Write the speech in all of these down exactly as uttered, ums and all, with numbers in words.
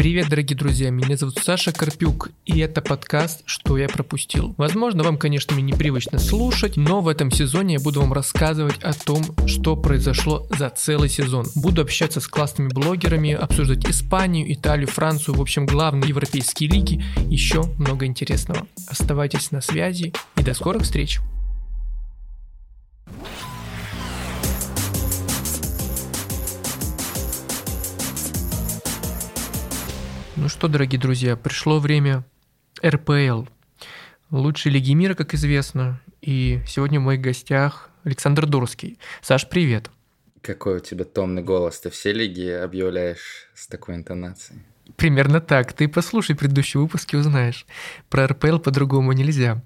Привет, дорогие друзья, меня зовут Саша Карпюк, и это подкаст «Что я пропустил». Возможно, вам, конечно, мне непривычно слушать, но в этом сезоне я буду вам рассказывать о том, что произошло за целый сезон. Буду общаться с классными блогерами, обсуждать Испанию, Италию, Францию, в общем, главные европейские лиги, еще много интересного. Оставайтесь на связи и до скорых встреч! Ну что, дорогие друзья, пришло время эр пэ эл, лучшей лиги мира, как известно, и сегодня в моих гостях Александр Дорский. Саш, привет. Какой у тебя томный голос, ты все лиги объявляешь с такой интонацией? Примерно так, ты послушай предыдущие выпуски, узнаешь. Про эр пэ эл по-другому нельзя.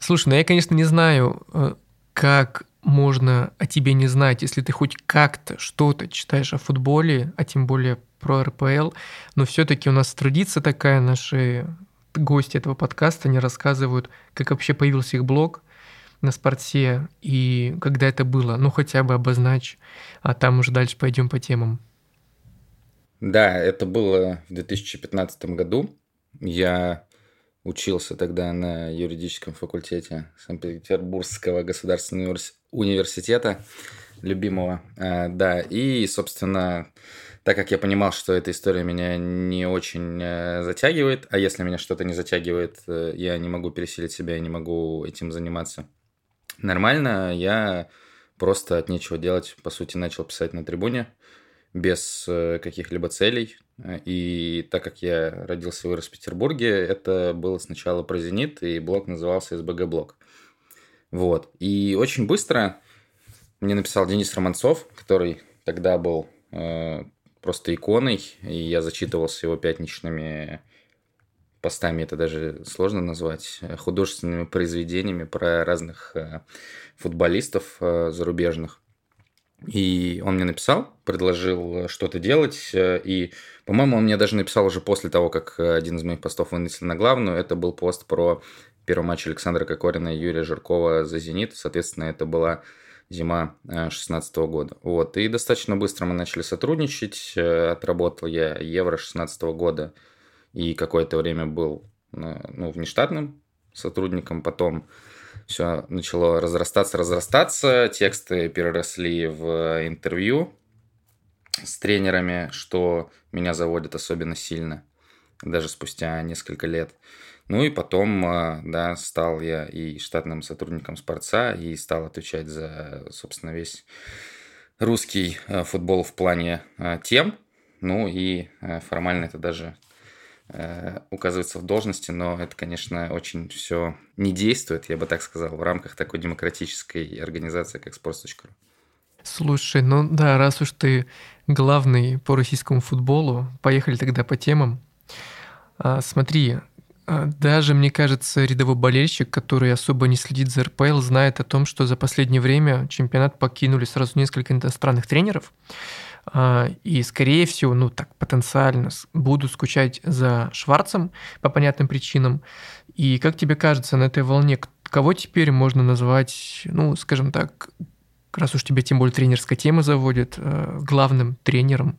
Слушай, ну я, конечно, не знаю, как можно о тебе не знать, если ты хоть как-то что-то читаешь о футболе, а тем более про эр пэ эл, но все-таки у нас традиция такая, наши гости этого подкаста, они рассказывают, как вообще появился их блог на Спорте и когда это было, ну хотя бы обозначь, а там уже дальше пойдем по темам. Да, это было в две тысячи пятнадцатом году, я учился тогда на юридическом факультете Санкт-Петербургского государственного университета, любимого, да, и, собственно, так как я понимал, что эта история меня не очень затягивает, а если меня что-то не затягивает, я не могу пересилить себя, я не могу этим заниматься нормально, я просто от нечего делать, по сути, начал писать на трибуне, без каких-либо целей, и так как я родился и вырос в Петербурге, это было сначала про «Зенит», и блог назывался «СБГ-блог». Вот, и очень быстро мне написал Денис Романцов, который тогда был э, просто иконой, и я зачитывался его пятничными постами, это даже сложно назвать, художественными произведениями про разных э, футболистов э, зарубежных. И он мне написал, предложил что-то делать, и, по-моему, он мне даже написал уже после того, как один из моих постов вынесли на главную, это был пост про первый матч Александра Кокорина и Юрия Жиркова за «Зенит», соответственно, это была зима две тысячи шестнадцатого года. Вот, и достаточно быстро мы начали сотрудничать, отработал я Евро две тысячи шестнадцатого года и какое-то время был, ну, внештатным сотрудником, потом... Все начало разрастаться, разрастаться, тексты переросли в интервью с тренерами, что меня заводит особенно сильно, даже спустя несколько лет. Ну и потом, да, стал я и штатным сотрудником Спорца, и стал отвечать за, собственно, весь русский футбол в плане тем. Ну и формально это даже... указывается в должности, но это, конечно, очень все не действует, я бы так сказал, в рамках такой демократической организации, как sports точка ru. Слушай, ну да, раз уж ты главный по российскому футболу, поехали тогда по темам. Смотри, даже, мне кажется, рядовой болельщик, который особо не следит за эр пэ эл, знает о том, что за последнее время чемпионат покинули сразу несколько иностранных тренеров, и, скорее всего, ну так потенциально буду скучать за Шварцем по понятным причинам. И как тебе кажется, на этой волне кого теперь можно назвать, ну, скажем так, раз уж тебя тем более тренерская тема заводит, главным тренером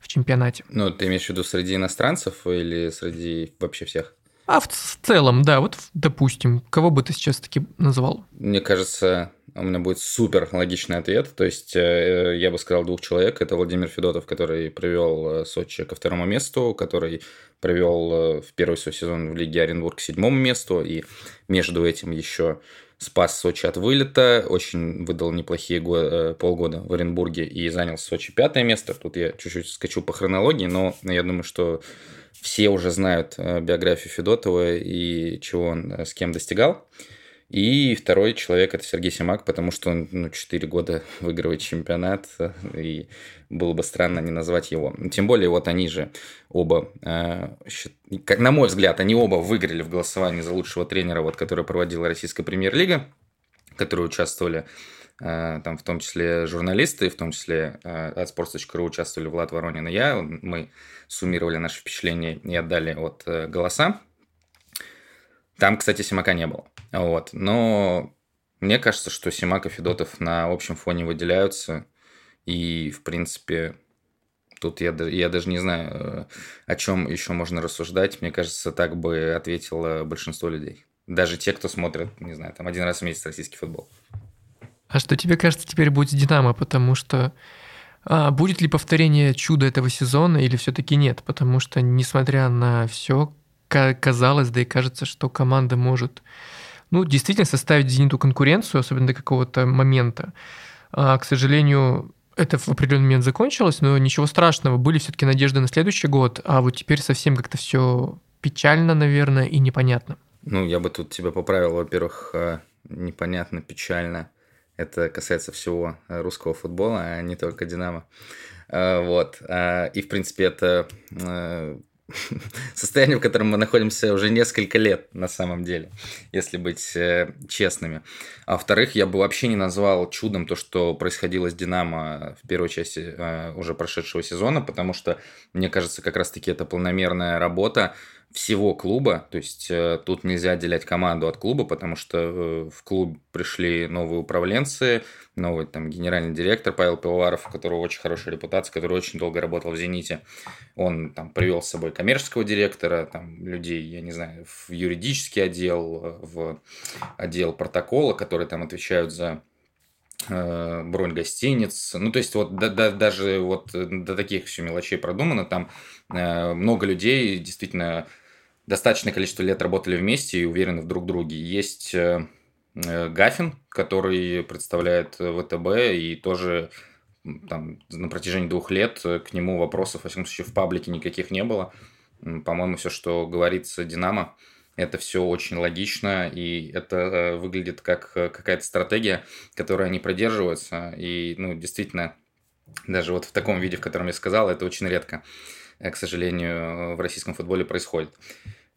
в чемпионате? Ну, ты имеешь в виду среди иностранцев или среди вообще всех? А в целом, да, вот, допустим, кого бы ты сейчас таки назвал? Мне кажется, у меня будет супер логичный ответ, то есть я бы сказал двух человек. Это Владимир Федотов, который привел Сочи ко второму месту, который привел в первый свой сезон в Лиге Оренбург к седьмому месту, и между этим еще спас Сочи от вылета, очень выдал неплохие го- полгода в Оренбурге и занял Сочи пятое место. Тут я чуть-чуть скачу по хронологии, но я думаю, что... Все уже знают биографию Федотова и чего он с кем достигал. И второй человек – это Сергей Семак, потому что он ну, четыре года выигрывает чемпионат, и было бы странно не назвать его. Тем более, вот они же оба, на мой взгляд, они оба выиграли в голосовании за лучшего тренера, вот, который проводила Российская премьер-лига, в которой участвовали там в том числе журналисты, в том числе от sports точка ru участвовали Влад Воронин и я. Мы суммировали наши впечатления и отдали от голоса. Там, кстати, Семака не было. Вот. Но мне кажется, что Семак и Федотов на общем фоне выделяются. И, в принципе, Тут я, я даже не знаю, о чем еще можно рассуждать. Мне кажется, так бы ответило большинство людей. Даже те, кто смотрит, не знаю, там один раз в месяц российский футбол. А что тебе кажется теперь будет с «Динамо»? Потому что а, будет ли повторение чуда этого сезона или все-таки нет? Потому что, несмотря на все, казалось, да и кажется, что команда может ну, действительно составить «Зениту» конкуренцию, особенно до какого-то момента. А, к сожалению... Это в определенный момент закончилось, но ничего страшного. Были все-таки надежды на следующий год, а вот теперь совсем как-то все печально, наверное, и непонятно. Ну, я бы тут тебя поправил. Во-первых, непонятно, печально. Это касается всего русского футбола, а не только «Динамо». Вот. И, в принципе, это состояние, в котором мы находимся уже несколько лет, на самом деле, если быть честными. А во-вторых, я бы вообще не назвал чудом то, что происходило с «Динамо» в первой части уже прошедшего сезона, потому что, мне кажется, как раз-таки это планомерная работа всего клуба, то есть тут нельзя отделять команду от клуба, потому что в клуб пришли новые управленцы, новый там генеральный директор Павел Пиляваров, у которого очень хорошая репутация, который очень долго работал в «Зените». Он там привел с собой коммерческого директора, там людей, я не знаю, в юридический отдел, в отдел протокола, которые там отвечают за бронь гостиниц, ну то есть вот да, да, даже вот до таких еще мелочей продумано, там э, много людей действительно достаточное количество лет работали вместе и уверены в друг друге. Есть э, э, Гафин, который представляет ВТБ и тоже там, на протяжении двух лет к нему вопросов, во всяком случае в паблике никаких не было. По-моему, все, что говорится «Динамо», это все очень логично, и это выглядит как какая-то стратегия, которой они придерживаются. И, ну, действительно, даже вот в таком виде, в котором я сказал, это очень редко, к сожалению, в российском футболе происходит.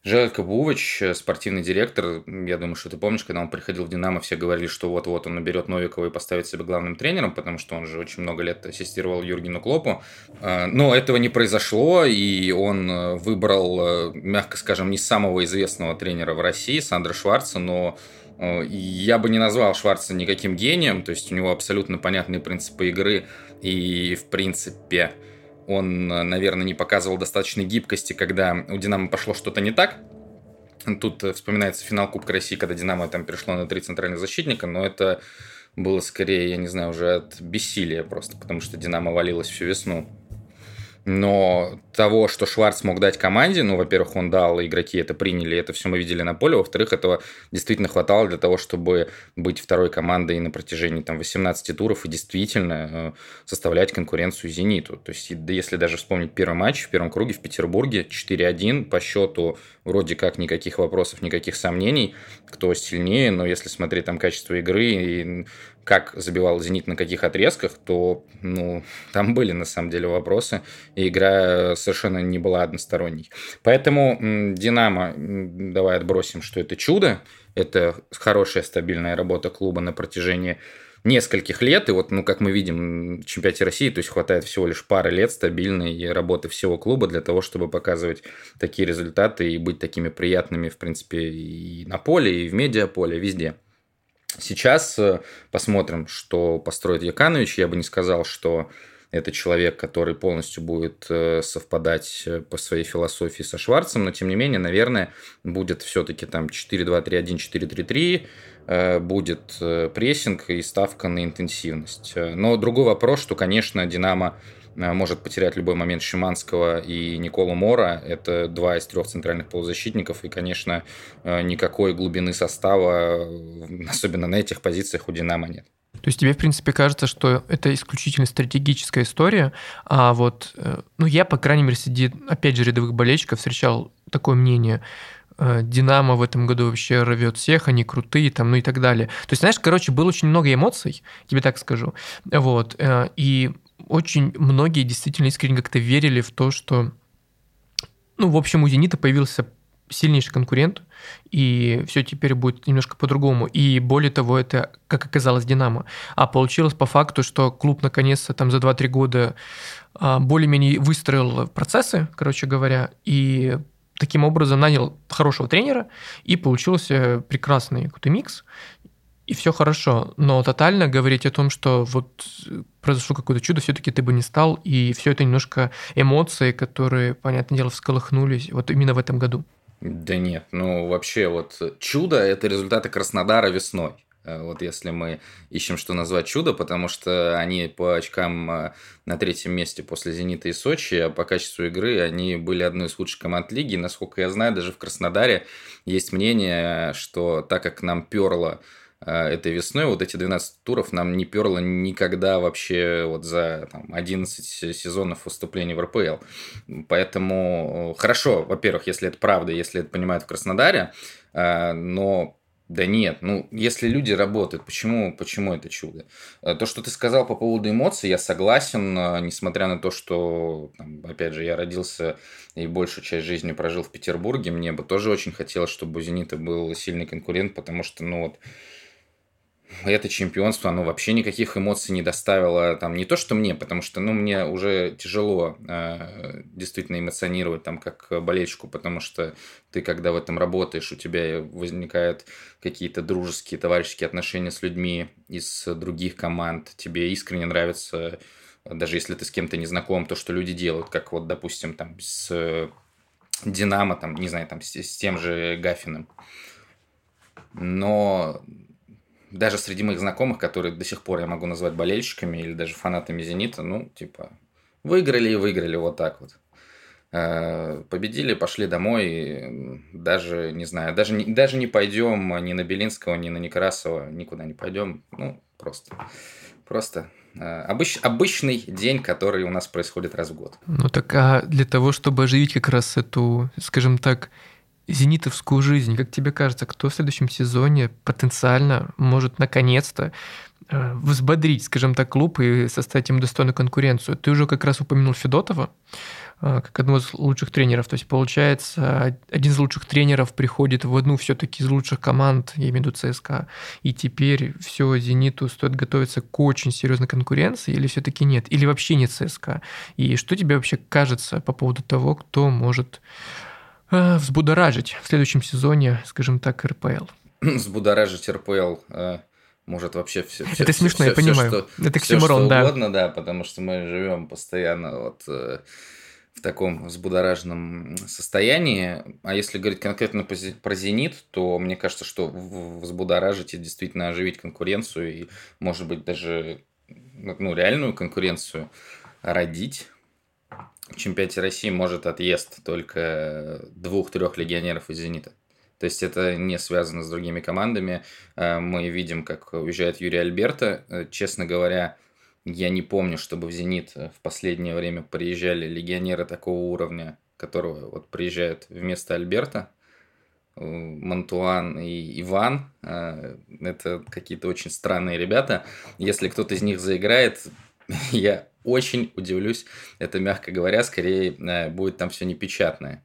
Желко Бувич, спортивный директор, я думаю, что ты помнишь, когда он приходил в «Динамо», все говорили, что вот-вот он наберет Новикова и поставит себя главным тренером, потому что он же очень много лет ассистировал Юргену Клопу. Но этого не произошло, и он выбрал, мягко скажем, не самого известного тренера в России, Сандра Шварца, но я бы не назвал Шварца никаким гением, то есть у него абсолютно понятные принципы игры, и в принципе... Он, наверное, не показывал достаточной гибкости, когда у «Динамо» пошло что-то не так. Тут вспоминается финал Кубка России, когда «Динамо» там перешло на три центральных защитника, но это было скорее, я не знаю, уже от бессилия просто, потому что «Динамо» валилось всю весну. Но того, что Шварц мог дать команде, ну, во-первых, он дал, и игроки это приняли, это все мы видели на поле, во-вторых, этого действительно хватало для того, чтобы быть второй командой на протяжении там, восемнадцати туров и действительно составлять конкуренцию «Зениту». То есть, если даже вспомнить первый матч в первом круге в Петербурге, четыре один, по счету вроде как никаких вопросов, никаких сомнений, кто сильнее, но если смотреть там качество игры и как забивал «Зенит» на каких отрезках, то ну, там были на самом деле вопросы, и игра совершенно не была односторонней. Поэтому «Динамо», давай отбросим, что это чудо, это хорошая стабильная работа клуба на протяжении нескольких лет, и вот, ну, как мы видим, в чемпионате России, то есть хватает всего лишь пары лет стабильной работы всего клуба для того, чтобы показывать такие результаты и быть такими приятными, в принципе, и на поле, и в медиаполе, везде. Сейчас посмотрим, что построит Яканович. Я бы не сказал, что это человек, который полностью будет совпадать по своей философии со Шварцем, но, тем не менее, наверное, будет все-таки там четыре два три один, четыре три три, будет прессинг и ставка на интенсивность. Но другой вопрос, что, конечно, «Динамо» может потерять в любой момент Шиманского и Николу Мора. Это два из трех центральных полузащитников. И, конечно, никакой глубины состава, особенно на этих позициях, у «Динамо» нет. То есть тебе, в принципе, кажется, что это исключительно стратегическая история. А вот, ну, я, по крайней мере, среди, опять же, рядовых болельщиков встречал такое мнение: «Динамо» в этом году вообще рвет всех, они крутые, там, ну и так далее. То есть, знаешь, короче, было очень много эмоций, тебе так скажу. Вот. И очень многие действительно искренне как-то верили в то, что, ну, в общем, у «Зенита» появился сильнейший конкурент, и все теперь будет немножко по-другому. И более того, это, как оказалось, «Динамо». А получилось по факту, что клуб наконец-то там за два-три года более-менее выстроил процессы, короче говоря, и таким образом нанял хорошего тренера, и получился прекрасный какой-то микс. и все хорошо. Но тотально говорить о том, что вот произошло какое-то чудо, все-таки ты бы не стал, и все это немножко эмоции, которые, понятное дело, всколыхнулись вот именно в этом году. Да нет, ну вообще вот чудо – это результаты Краснодара весной. Вот если мы ищем, что назвать чудо, потому что они по очкам на третьем месте после «Зенита» и «Сочи», а по качеству игры они были одной из лучших команд лиги. Насколько я знаю, даже в Краснодаре есть мнение, что так как нам перло этой весной, вот эти двенадцать туров нам не перло никогда вообще вот за там, одиннадцать сезонов выступлений в РПЛ. Поэтому хорошо, во-первых, если это правда, если это понимают в Краснодаре, но... Да нет, ну, если люди работают, почему, почему это чудо? То, что ты сказал по поводу эмоций, я согласен, несмотря на то, что, там, опять же, я родился и большую часть жизни прожил в Петербурге, мне бы тоже очень хотелось, чтобы у «Зенита» был сильный конкурент, потому что, ну, вот, это чемпионство, оно вообще никаких эмоций не доставило, там, не то, что мне, потому что, ну, мне уже тяжело э, действительно эмоционировать, там, как болельщику, потому что ты, когда в этом работаешь, у тебя возникают какие-то дружеские, товарищеские отношения с людьми из других команд, тебе искренне нравится, даже если ты с кем-то не знаком, то, что люди делают, как вот, допустим, там, с «Динамо», там, не знаю, там, с, с тем же Гафиным, но... Даже среди моих знакомых, которые до сих пор я могу назвать болельщиками или даже фанатами «Зенита», ну, типа, выиграли и выиграли вот так вот. Победили, пошли домой, даже, не знаю, даже, даже не пойдем ни на Белинского, ни на Некрасова, никуда не пойдем. Ну, просто, просто обыч, обычный день, который у нас происходит раз в год. Ну, так а для того, чтобы оживить как раз эту, скажем так, зенитовскую жизнь. Как тебе кажется, кто в следующем сезоне потенциально может наконец-то взбодрить, скажем так, клуб и составить ему достойную конкуренцию? Ты уже как раз упомянул Федотова как одного из лучших тренеров. То есть, получается, один из лучших тренеров приходит в одну все-таки из лучших команд, я имею в виду ЦСКА, и теперь все, «Зениту» стоит готовиться к очень серьезной конкуренции, или все-таки нет? Или вообще нет ЦСКА? И что тебе вообще кажется по поводу того, кто может... взбудоражить в следующем сезоне, скажем так, РПЛ? Взбудоражить РПЛ э, может вообще все. все это все, смешно, все, я все, понимаю. Что, это оксиморон, да. Угодно, да, потому что мы живем постоянно вот э, в таком взбудораженном состоянии. А если говорить конкретно про «Зенит», то мне кажется, что взбудоражить и действительно оживить конкуренцию и, может быть, даже ну, реальную конкуренцию родить. В чемпионате России может отъезд только двух-трех легионеров из «Зенита». То есть это не связано с другими командами. Мы видим, как уезжает Юрий Альберта. Честно говоря, я не помню, чтобы в «Зенит» в последнее время приезжали легионеры такого уровня, которого вот приезжают вместо Альберта. Монтуан и Иван. Это какие-то очень странные ребята. Если кто-то из них заиграет, я... очень удивлюсь, это, мягко говоря, скорее будет там все непечатное,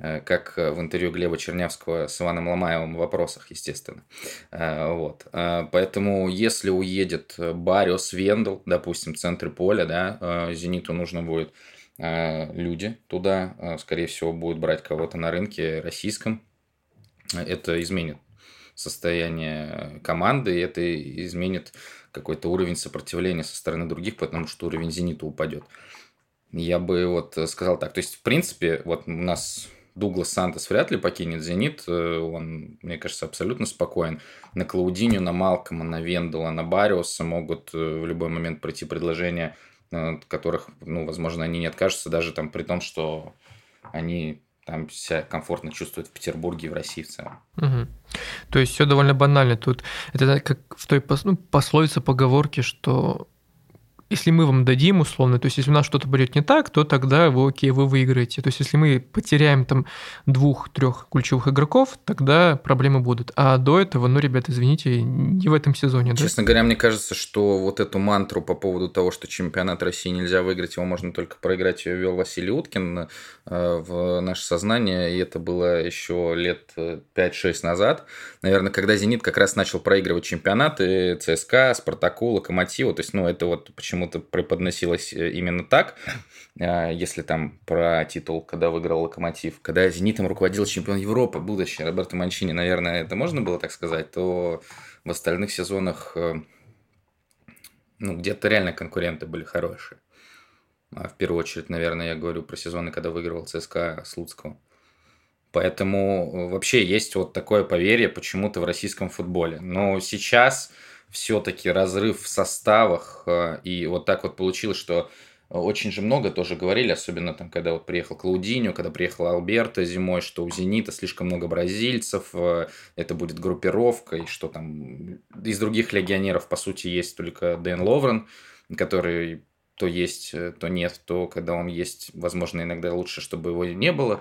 как в интервью Глеба Чернявского с Иваном Ломаевым в «Вопросах», естественно. Вот. Поэтому, если уедет Барюс Вендел, допустим, в центре поля, да, «Зениту» нужно будет люди туда, скорее всего, будут брать кого-то на рынке российском. Это изменит состояние команды, и это изменит какой-то уровень сопротивления со стороны других, потому что уровень «Зенита» упадет. Я бы вот сказал так. То есть, в принципе, вот у нас Дуглас Сантос вряд ли покинет «Зенит». Он, мне кажется, абсолютно спокоен. На Клаудиньо, на Малкома, на Вендула, на Бариуса могут в любой момент прийти предложения, от которых, ну, возможно, они не откажутся, даже там при том, что они... там себя комфортно чувствуют в Петербурге и в России в целом. Угу. То есть все довольно банально. Тут это как в той ну, пословице, поговорке, что если мы вам дадим условно, то есть если у нас что-то пойдет не так, то тогда вы, окей, вы выиграете. То есть если мы потеряем там двух-трех ключевых игроков, тогда проблемы будут. А до этого, ну, ребята, извините, не в этом сезоне. Да? Честно говоря, мне кажется, что вот эту мантру по поводу того, что чемпионат России нельзя выиграть, его можно только проиграть, ее ввел Василий Уткин в наше сознание, и это было еще лет пять-шесть назад. Наверное, когда «Зенит» как раз начал проигрывать чемпионаты ЦСКА, Спартаку, Локомотиву, то есть, ну, это вот почему почему-то преподносилось именно так. Если там про титул, когда выиграл «Локомотив», когда «Зенитом» руководил чемпион Европы, будущий Роберто Манчини, наверное, это можно было так сказать, то в остальных сезонах ну, где-то реально конкуренты были хорошие. В первую очередь, наверное, я говорю про сезоны, когда выигрывал ЦСКА Слуцкого. Поэтому вообще есть вот такое поверье почему-то в российском футболе. Но сейчас все-таки разрыв в составах, и вот так вот получилось, что очень же много тоже говорили, особенно там, когда вот приехал Клаудиньо, когда приехала Альберта зимой, что у «Зенита» слишком много бразильцев, это будет группировка, и что там из других легионеров, по сути, есть только Дэн Ловрен, который... то есть, то нет, то когда он есть, возможно, иногда лучше, чтобы его не было.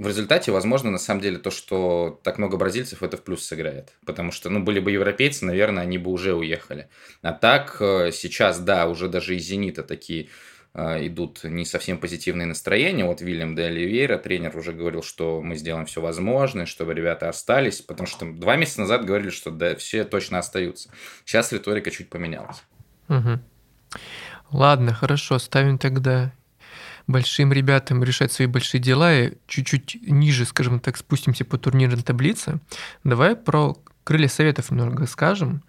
В результате, возможно, на самом деле, то, что так много бразильцев, это в плюс сыграет. Потому что, ну, были бы европейцы, наверное, они бы уже уехали. А так сейчас, да, уже даже из «Зенита» такие идут не совсем позитивные настроения. Вот Вильям де Оливейра, тренер, уже говорил, что мы сделаем все возможное, чтобы ребята остались. Потому что там, два месяца назад говорили, что да, все точно остаются. Сейчас риторика чуть поменялась. Угу. Ладно, хорошо, ставим тогда большим ребятам решать свои большие дела и чуть-чуть ниже, скажем так, спустимся по турнирной таблице. Давай про крылья советов немного скажем.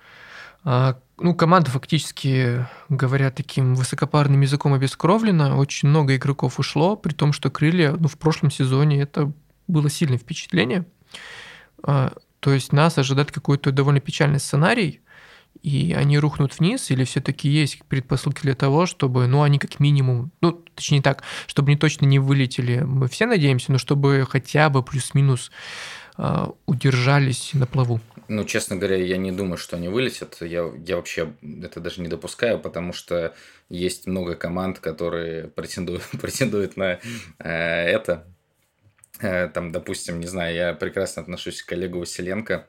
Ну, команда фактически, говоря таким высокопарным языком, обескровлена, очень много игроков ушло, при том, что крылья, ну, в прошлом сезоне это было сильное впечатление. То есть нас ожидает какой-то довольно печальный сценарий, и они рухнут вниз, или все-таки есть предпосылки для того, чтобы, ну, они как минимум, ну, точнее так, чтобы они точно не вылетели, мы все надеемся, но чтобы хотя бы плюс-минус э, удержались на плаву. Ну, честно говоря, я не думаю, что они вылетят, я, я вообще это даже не допускаю, потому что есть много команд, которые претендуют, претендуют на э, это. Э, там, допустим, не знаю, я прекрасно отношусь к коллегу Василенко.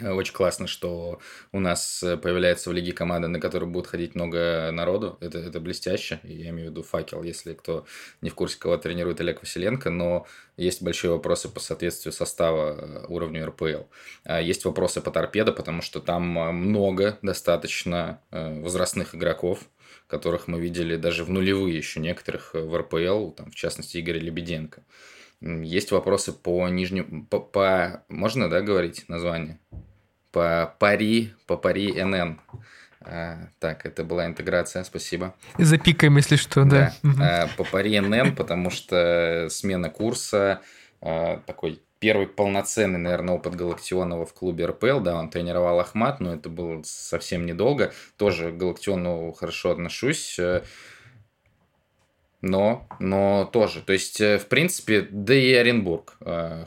Очень классно, что у нас появляется в лиге команда, на которую будет ходить много народу. Это, это блестяще. Я имею в виду «Факел», если кто не в курсе, кого тренирует Олег Василенко. Но есть большие вопросы по соответствию состава уровню эр пэ эл. Есть вопросы по «Торпедо», потому что там много достаточно возрастных игроков, которых мы видели даже в нулевые еще некоторых в эр пэ эл, там, в частности, Игоря Лебеденко. Есть вопросы по нижнему... По, по, можно, да, говорить название? По Пари, по Пари эн эн. А, так, это была интеграция, спасибо. Запикаем, если что, да. да. А, по Пари эн эн, потому что смена курса, а, такой первый полноценный, наверное, опыт Галактионова в клубе эр пэ эл. Да, он тренировал Ахмат, но это было совсем недолго. Тоже к Галактиону хорошо отношусь. Но, но тоже. То есть, в принципе, да и Оренбург,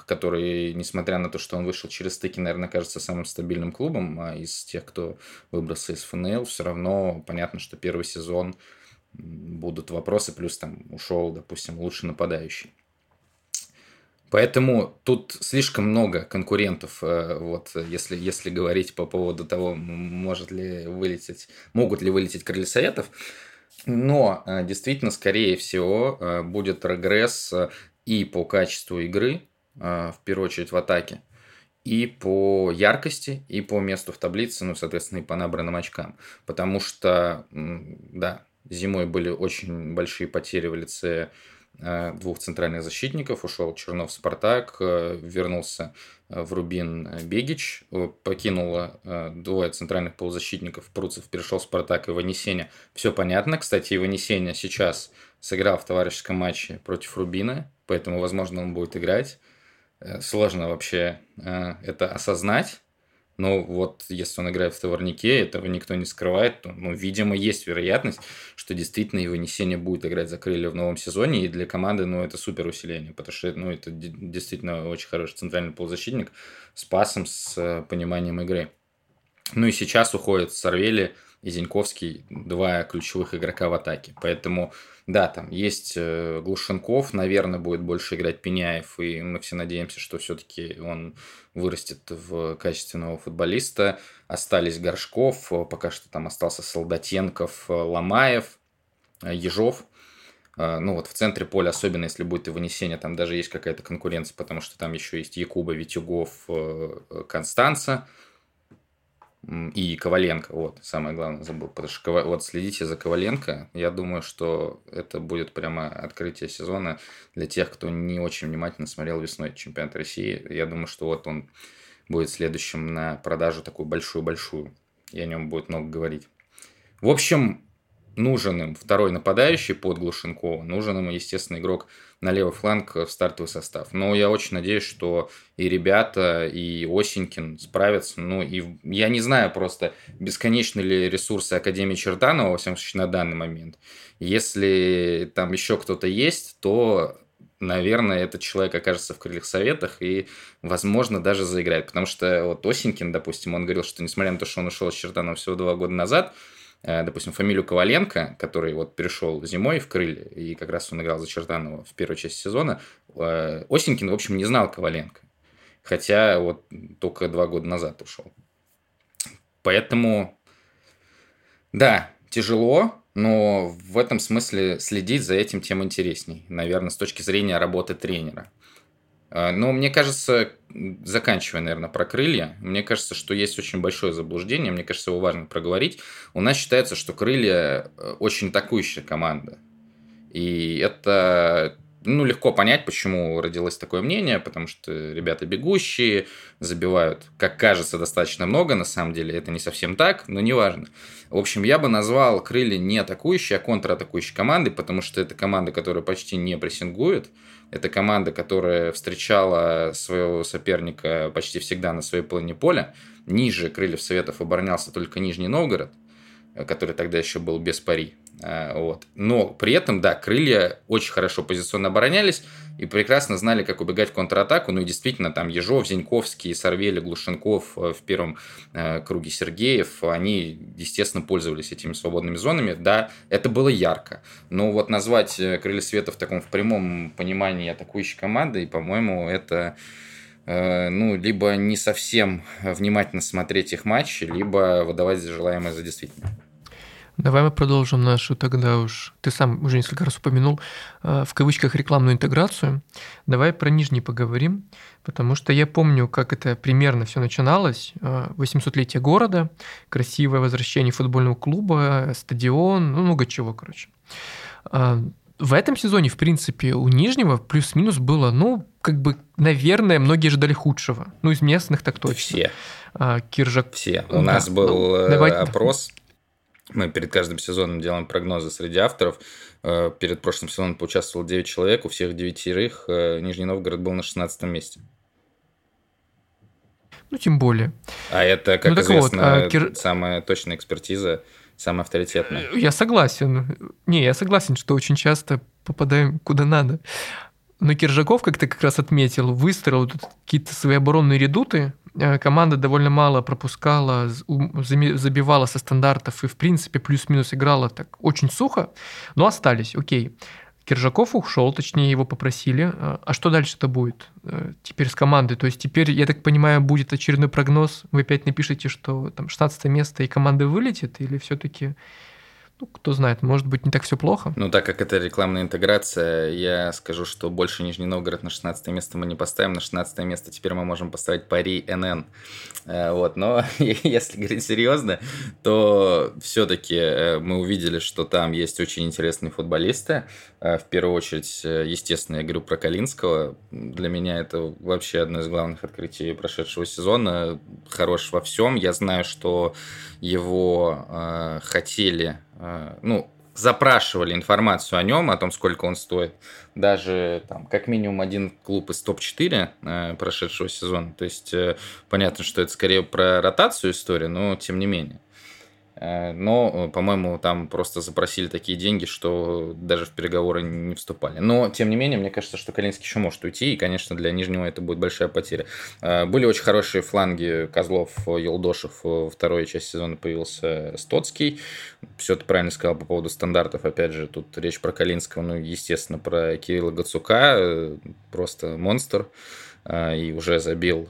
который, несмотря на то, что он вышел через стыки, наверное, кажется самым стабильным клубом из тех, кто выбрался из эф эн эл, все равно понятно, что первый сезон будут вопросы, плюс там ушел, допустим, лучший нападающий. Поэтому тут слишком много конкурентов, вот, если, если говорить по поводу того, может ли вылететь, могут ли вылететь крылья советов. Но действительно, скорее всего, будет регресс и по качеству игры, в первую очередь в атаке, и по яркости, и по месту в таблице, ну, соответственно, и по набранным очкам. Потому что, да, зимой были очень большие потери в лице двух центральных защитников. Ушел Чернов в «Спартак», вернулся в «Рубин» Бегич, покинуло двое центральных полузащитников, Пруцев перешел в «Спартак» и Ванесеня. Все понятно. Кстати, Ванесеня сейчас сыграл в товарищеском матче против «Рубина», поэтому, возможно, он будет играть. Сложно вообще это осознать. Но вот если он играет в «Товарнике», этого никто не скрывает, то, ну, видимо, есть вероятность, что действительно его Ванесеня будет играть за крылья в новом сезоне, и для команды, ну, это супер усиление, потому что, ну, это действительно очень хороший центральный полузащитник с пасом, с пониманием игры. Ну и сейчас уходят Сарвели и Зиньковский, два ключевых игрока в атаке, поэтому... Да, там есть Глушенков, наверное, будет больше играть Пеняев, и мы все надеемся, что все-таки он вырастет в качественного футболиста. Остались Горшков, пока что там остался Солдатенков, Ломаев, Ежов. Ну вот в центре поля, особенно если будет и Ванесеня, там даже есть какая-то конкуренция, потому что там еще есть Якуба, Витюгов, Констанца. И Коваленко, вот, самое главное забыл, потому что вот следите за Коваленко, я думаю, что это будет прямо открытие сезона для тех, кто не очень внимательно смотрел весной чемпионат России, я думаю, что вот он будет следующим на продажу такую большую-большую, и о нем будет много говорить. В общем, нужен им второй нападающий под Глушенкова, нужен им, естественно, игрок на левый фланг в стартовый состав. Но я очень надеюсь, что и ребята, и Осенькин справятся. Ну, и я не знаю просто, бесконечны ли ресурсы Академии Черданова, во всяком случае, на данный момент. Если там еще кто-то есть, то, наверное, этот человек окажется в крыльях советах и, возможно, даже заиграет. Потому что вот Осенькин, допустим, он говорил, что несмотря на то, что он ушел из Черданова всего два года назад, допустим, фамилию Коваленко, который вот перешел зимой в крылья, и как раз он играл за Черданова в первой части сезона, Осенькин, в общем, не знал Коваленко. Хотя вот только два года назад ушел. Поэтому, да, тяжело, но в этом смысле следить за этим тем интересней, наверное, с точки зрения работы тренера. Но мне кажется, заканчивая, наверное, про крылья, мне кажется, что есть очень большое заблуждение, мне кажется, его важно проговорить. У нас считается, что крылья очень атакующая команда. И это, ну, легко понять, почему родилось такое мнение, потому что ребята бегущие, забивают, как кажется, достаточно много, на самом деле это не совсем так, но неважно. В общем, я бы назвал крылья не атакующей, а контратакующей командой, потому что это команда, которая почти не прессингует. Это команда, которая встречала своего соперника почти всегда на своей половине поля. Ниже Крыльев Советов оборонялся только Нижний Новгород, который тогда еще был без пари. Вот. Но при этом, да, крылья очень хорошо позиционно оборонялись и прекрасно знали, как убегать в контратаку. Ну и действительно, там Ежов, Зиньковский, Сарвели, Глушенков в первом круге Сергеев, они, естественно, пользовались этими свободными зонами. Да, это было ярко. Но вот назвать Крылья Света в таком в прямом понимании атакующей командой, по-моему, это... ну, либо не совсем внимательно смотреть их матчи, либо выдавать желаемое за действительное. Давай мы продолжим нашу тогда уж, ты сам уже несколько раз упомянул, в кавычках рекламную интеграцию. Давай про нижний поговорим, потому что я помню, как это примерно все начиналось. восьмисотлетие города, красивое возвращение футбольного клуба, стадион, ну, много чего, короче. В этом сезоне, в принципе, у Нижнего плюс-минус было, ну, как бы, наверное, многие ждали худшего. Ну, из местных так точно. Все. А, Киржаков. Все. У да. нас был ну, давай... опрос. Мы перед каждым сезоном делаем прогнозы среди авторов. Перед прошлым сезоном поучаствовало девять человек. У всех девятерых Нижний Новгород был на шестнадцатом месте. Ну, тем более. А это, как ну, известно, вот, а Кир... самая точная экспертиза. Самое авторитетное. Я согласен. Не, я согласен, что очень часто попадаем куда надо. Но Киржаков, как ты как раз отметил, выстроил какие-то свои оборонные редуты. Команда довольно мало пропускала, забивала со стандартов и, в принципе, плюс-минус играла так очень сухо, но остались, окей. Киржаков ушел, точнее, его попросили. А что дальше-то будет теперь с командой? То есть теперь, я так понимаю, будет очередной прогноз. Вы опять напишите, что там шестнадцатое место и команда вылетит? Или все-таки, ну, кто знает, может быть, не так все плохо? Ну, так как это рекламная интеграция, я скажу, что больше Нижний Новгород на шестнадцатое место мы не поставим. На шестнадцатое место теперь мы можем поставить пари эн эн. Вот, но если говорить серьезно, то все-таки мы увидели, что там есть очень интересные футболисты. В первую очередь, естественно, я говорю про Калинского. Для меня это вообще одно из главных открытий прошедшего сезона. Хорош во всем. Я знаю, что его э, хотели, э, ну, запрашивали информацию о нем, о том, сколько он стоит. Даже там, как минимум один клуб из топ-четыре э, прошедшего сезона. То есть э, понятно, что это скорее про ротацию история, но тем не менее. Но, по-моему, там просто запросили такие деньги, что даже в переговоры не вступали. Но, тем не менее, мне кажется, что Калинский еще может уйти, и, конечно, для Нижнего это будет большая потеря. Были очень хорошие фланги Козлов, Елдошев. Во второй части сезона появился Стоцкий. Все ты правильно сказал по поводу стандартов. Опять же, тут речь про Калинского, ну, естественно, про Кирилла Гацука. Просто монстр. И уже забил...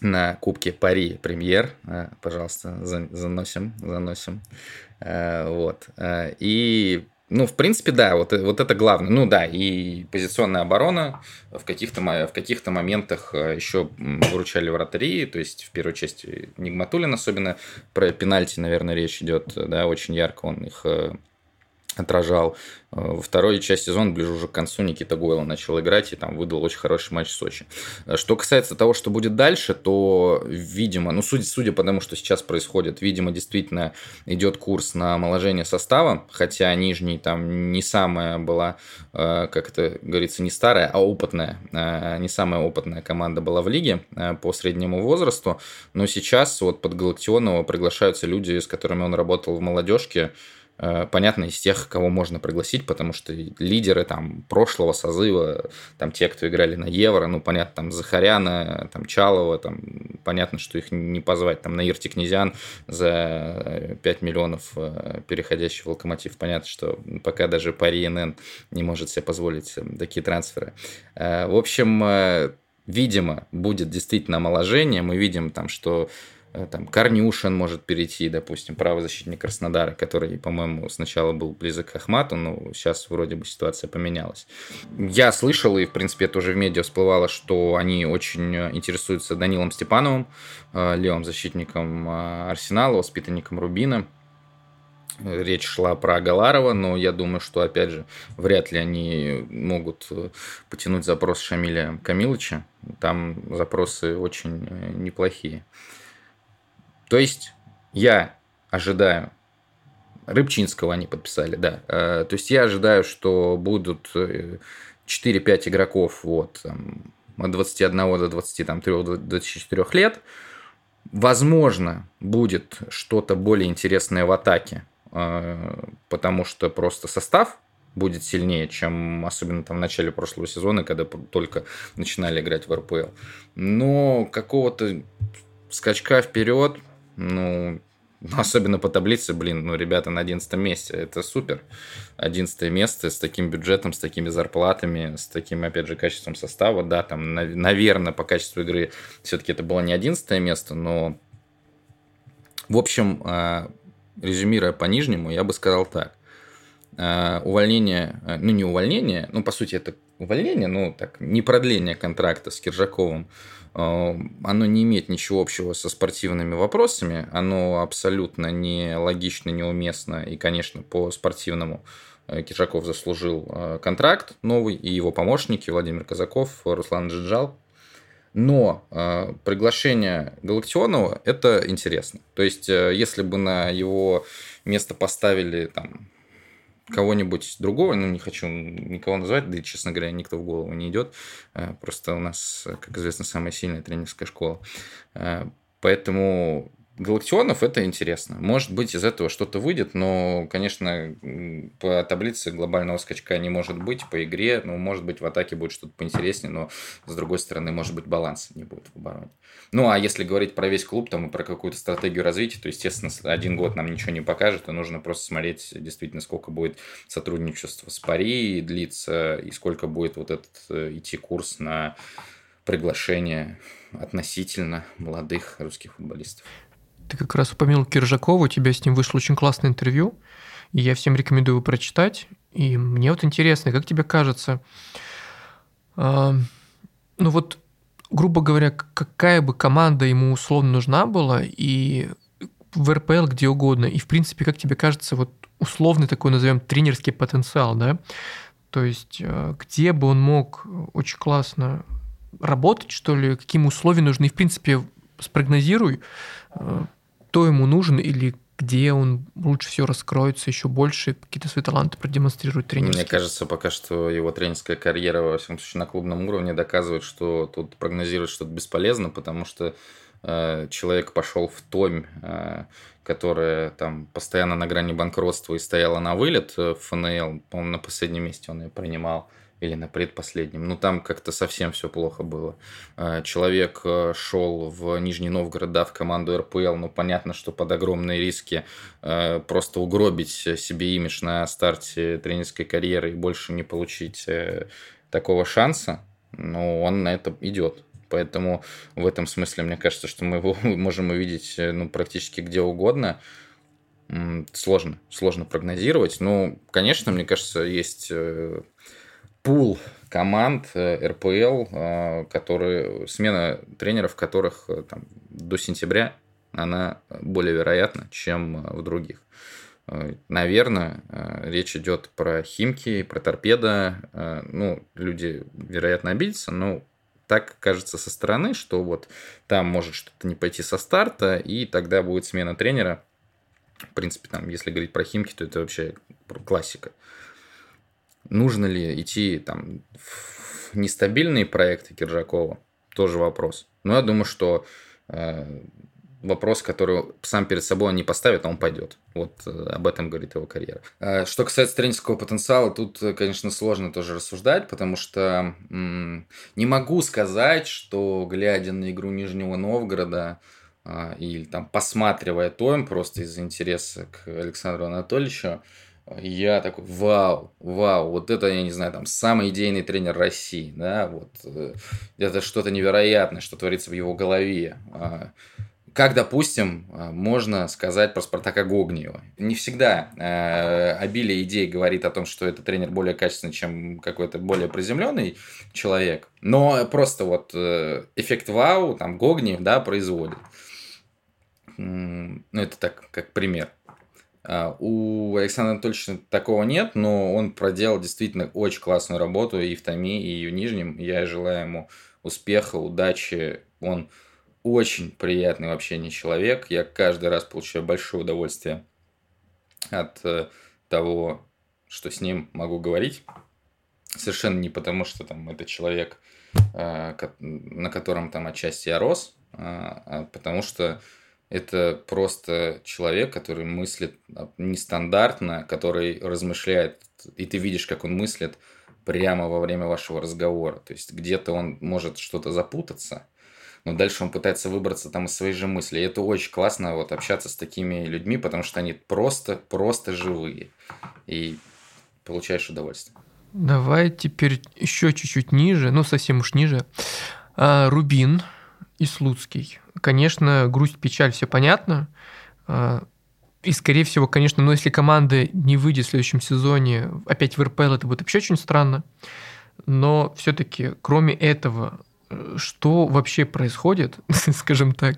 на Кубке Пари Премьер, пожалуйста, заносим, заносим, вот, и Ну, в принципе, да, вот, вот это главное. Ну да, и позиционная оборона в каких-то, в каких-то моментах еще выручали вратари, то есть в первой части Нигматуллин особенно, про пенальти, наверное, речь идет, да, очень ярко он их отражал. Во второй части сезона, ближе уже к концу, Никита Гойло начал играть и там выдал очень хороший матч в Сочи. Что касается того, что будет дальше, то, видимо, ну, судя, судя по тому, что сейчас происходит, видимо, действительно идет курс на омоложение состава, хотя нижний там не самая была, как это говорится, не старая, а опытная, не самая опытная команда была в лиге по среднему возрасту, но сейчас вот под Галактионова приглашаются люди, с которыми он работал в молодежке. Понятно, из тех, кого можно пригласить, потому что лидеры там прошлого созыва, там те, кто играли на Евро, ну, понятно, там Захаряна, там Чалова, там понятно, что их не позвать, там Наир Тикнезян за пять миллионов переходящий в Локомотив, понятно, что пока даже Пари НН не может себе позволить такие трансферы. В общем, видимо, будет действительно омоложение, мы видим там, что там Корнюшин может перейти, допустим, правозащитник Краснодара, который, по-моему, сначала был близок к Ахмату, но сейчас вроде бы ситуация поменялась. Я слышал, и, в принципе, это уже в медиа всплывало, что они очень интересуются Данилом Степановым, левым защитником Арсенала, воспитанником Рубина. Речь шла про Галарова, но я думаю, что, опять же, вряд ли они могут потянуть запрос Шамиля Камилыча. Там запросы очень неплохие. То есть я ожидаю, Рыбчинского они подписали, да. То есть я ожидаю, что будут четыре-пять игроков вот, там, от двадцати одного до двадцати трех-двадцати четырех лет. Возможно, будет что-то более интересное в атаке, потому что просто состав будет сильнее, чем особенно там в начале прошлого сезона, когда только начинали играть в эр пэ эл. Но какого-то скачка вперед... Ну, особенно по таблице, блин, ну, ребята на одиннадцатом месте, это супер. одиннадцатое место с таким бюджетом, с такими зарплатами, с таким, опять же, качеством состава. Да, там, наверное, по качеству игры все-таки это было не одиннадцатое место, но, в общем, резюмируя по нижнему, я бы сказал так. Увольнение, ну, не увольнение, ну, по сути, это увольнение, ну, так, не продление контракта с Киржаковым, оно не имеет ничего общего со спортивными вопросами, оно абсолютно не логично, неуместно, и, конечно, по-спортивному Киржаков заслужил контракт новый, и его помощники Владимир Казаков, Руслан Джиджал. Но э, приглашение Галактионова – это интересно. То есть, э, если бы на его место поставили там кого-нибудь другого, ну, не хочу никого называть, да и, честно говоря, никто в голову не идет. Просто у нас, как известно, самая сильная тренерская школа. Поэтому Галактионов – это интересно. Может быть, из этого что-то выйдет, но, конечно, по таблице глобального скачка не может быть, по игре, ну, может быть, в атаке будет что-то поинтереснее, но, с другой стороны, может быть, баланса не будет в обороне. Ну, а если говорить про весь клуб, там, и про какую-то стратегию развития, то, естественно, один год нам ничего не покажет, и нужно просто смотреть, действительно, сколько будет сотрудничество с Пари длиться, и сколько будет вот этот идти курс на приглашение относительно молодых русских футболистов. Ты как раз упомянул Киржакова, у тебя с ним вышло очень классное интервью, и я всем рекомендую его прочитать. И мне вот интересно, как тебе кажется, э, ну вот, грубо говоря, какая бы команда ему условно нужна была, и в эр пэ эл где угодно, и в принципе, как тебе кажется, вот условный такой, назовем, тренерский потенциал, да, то есть э, где бы он мог очень классно работать, что ли, какие ему условия нужны, и в принципе спрогнозируй, э, кто ему нужен или где он лучше всего раскроется, еще больше какие-то свои таланты продемонстрирует тренер. Мне кажется, пока что его тренерская карьера, во всяком случае, на клубном уровне доказывает, что тут прогнозировать что-то бесполезно, потому что э, человек пошел в том, э, которая там постоянно на грани банкротства и стояла на вылет в эф эн эл, по-моему, на последнем месте он ее принимал, или на предпоследнем. Ну, там как-то совсем все плохо было. Человек шел в Нижний Новгород, да, в команду эр пэ эл, ну, понятно, что под огромные риски просто угробить себе имидж на старте тренерской карьеры и больше не получить такого шанса, но он на это идет. Поэтому в этом смысле, мне кажется, что мы его можем увидеть, ну, практически где угодно. сложно, сложно прогнозировать. Ну, конечно, мне кажется, есть пул команд эр пэ эл, которые, смена тренеров, которых там, до сентября, она более вероятна, чем в других. Наверное, речь идет про Химки, про Торпедо. Ну, люди, вероятно, обидятся, но так кажется со стороны, что вот там может что-то не пойти со старта, и тогда будет смена тренера. В принципе, там, если говорить про Химки, то это вообще классика. Нужно ли идти там, в нестабильные проекты Киржакова? Тоже вопрос. Но я думаю, что э, вопрос, который сам перед собой он не поставит, а он пойдет. Вот э, об этом говорит его карьера. Э, что касается тренерского потенциала, тут, конечно, сложно тоже рассуждать, потому что м- не могу сказать, что, глядя на игру Нижнего Новгорода, э, или там посматривая Тойм просто из-за интереса к Александру Анатольевичу, я такой, вау, вау, вот это, я не знаю, там, самый идейный тренер России, да, вот, это что-то невероятное, что творится в его голове. Как, допустим, можно сказать про Спартака Гогниева? Не всегда э, обилие идей говорит о том, что этот тренер более качественный, чем какой-то более приземленный человек, но просто вот э, эффект вау, там, Гогниев, да, производит. Ну, это так, как пример. У Александра Анатольевича такого нет, но он проделал действительно очень классную работу и в Томи, и в Нижнем. Я желаю ему успеха, удачи. Он очень приятный в общении человек. Я каждый раз получаю большое удовольствие от того, что с ним могу говорить. Совершенно не потому, что там, это человек, на котором там, отчасти я рос, а потому что это просто человек, который мыслит нестандартно, который размышляет, и ты видишь, как он мыслит прямо во время вашего разговора. То есть где-то он может что-то запутаться, но дальше он пытается выбраться там из своей же мысли. И это очень классно вот, общаться с такими людьми, потому что они просто-просто живые. И получаешь удовольствие. Давай теперь еще чуть-чуть ниже, ну совсем уж ниже. А, Рубин и Слуцкий. Конечно, грусть, печаль, все понятно. И, скорее всего, конечно, но если команда не выйдет в следующем сезоне опять в эр пэ эл, это будет вообще очень странно. Но все-таки, кроме этого, что вообще происходит, скажем так,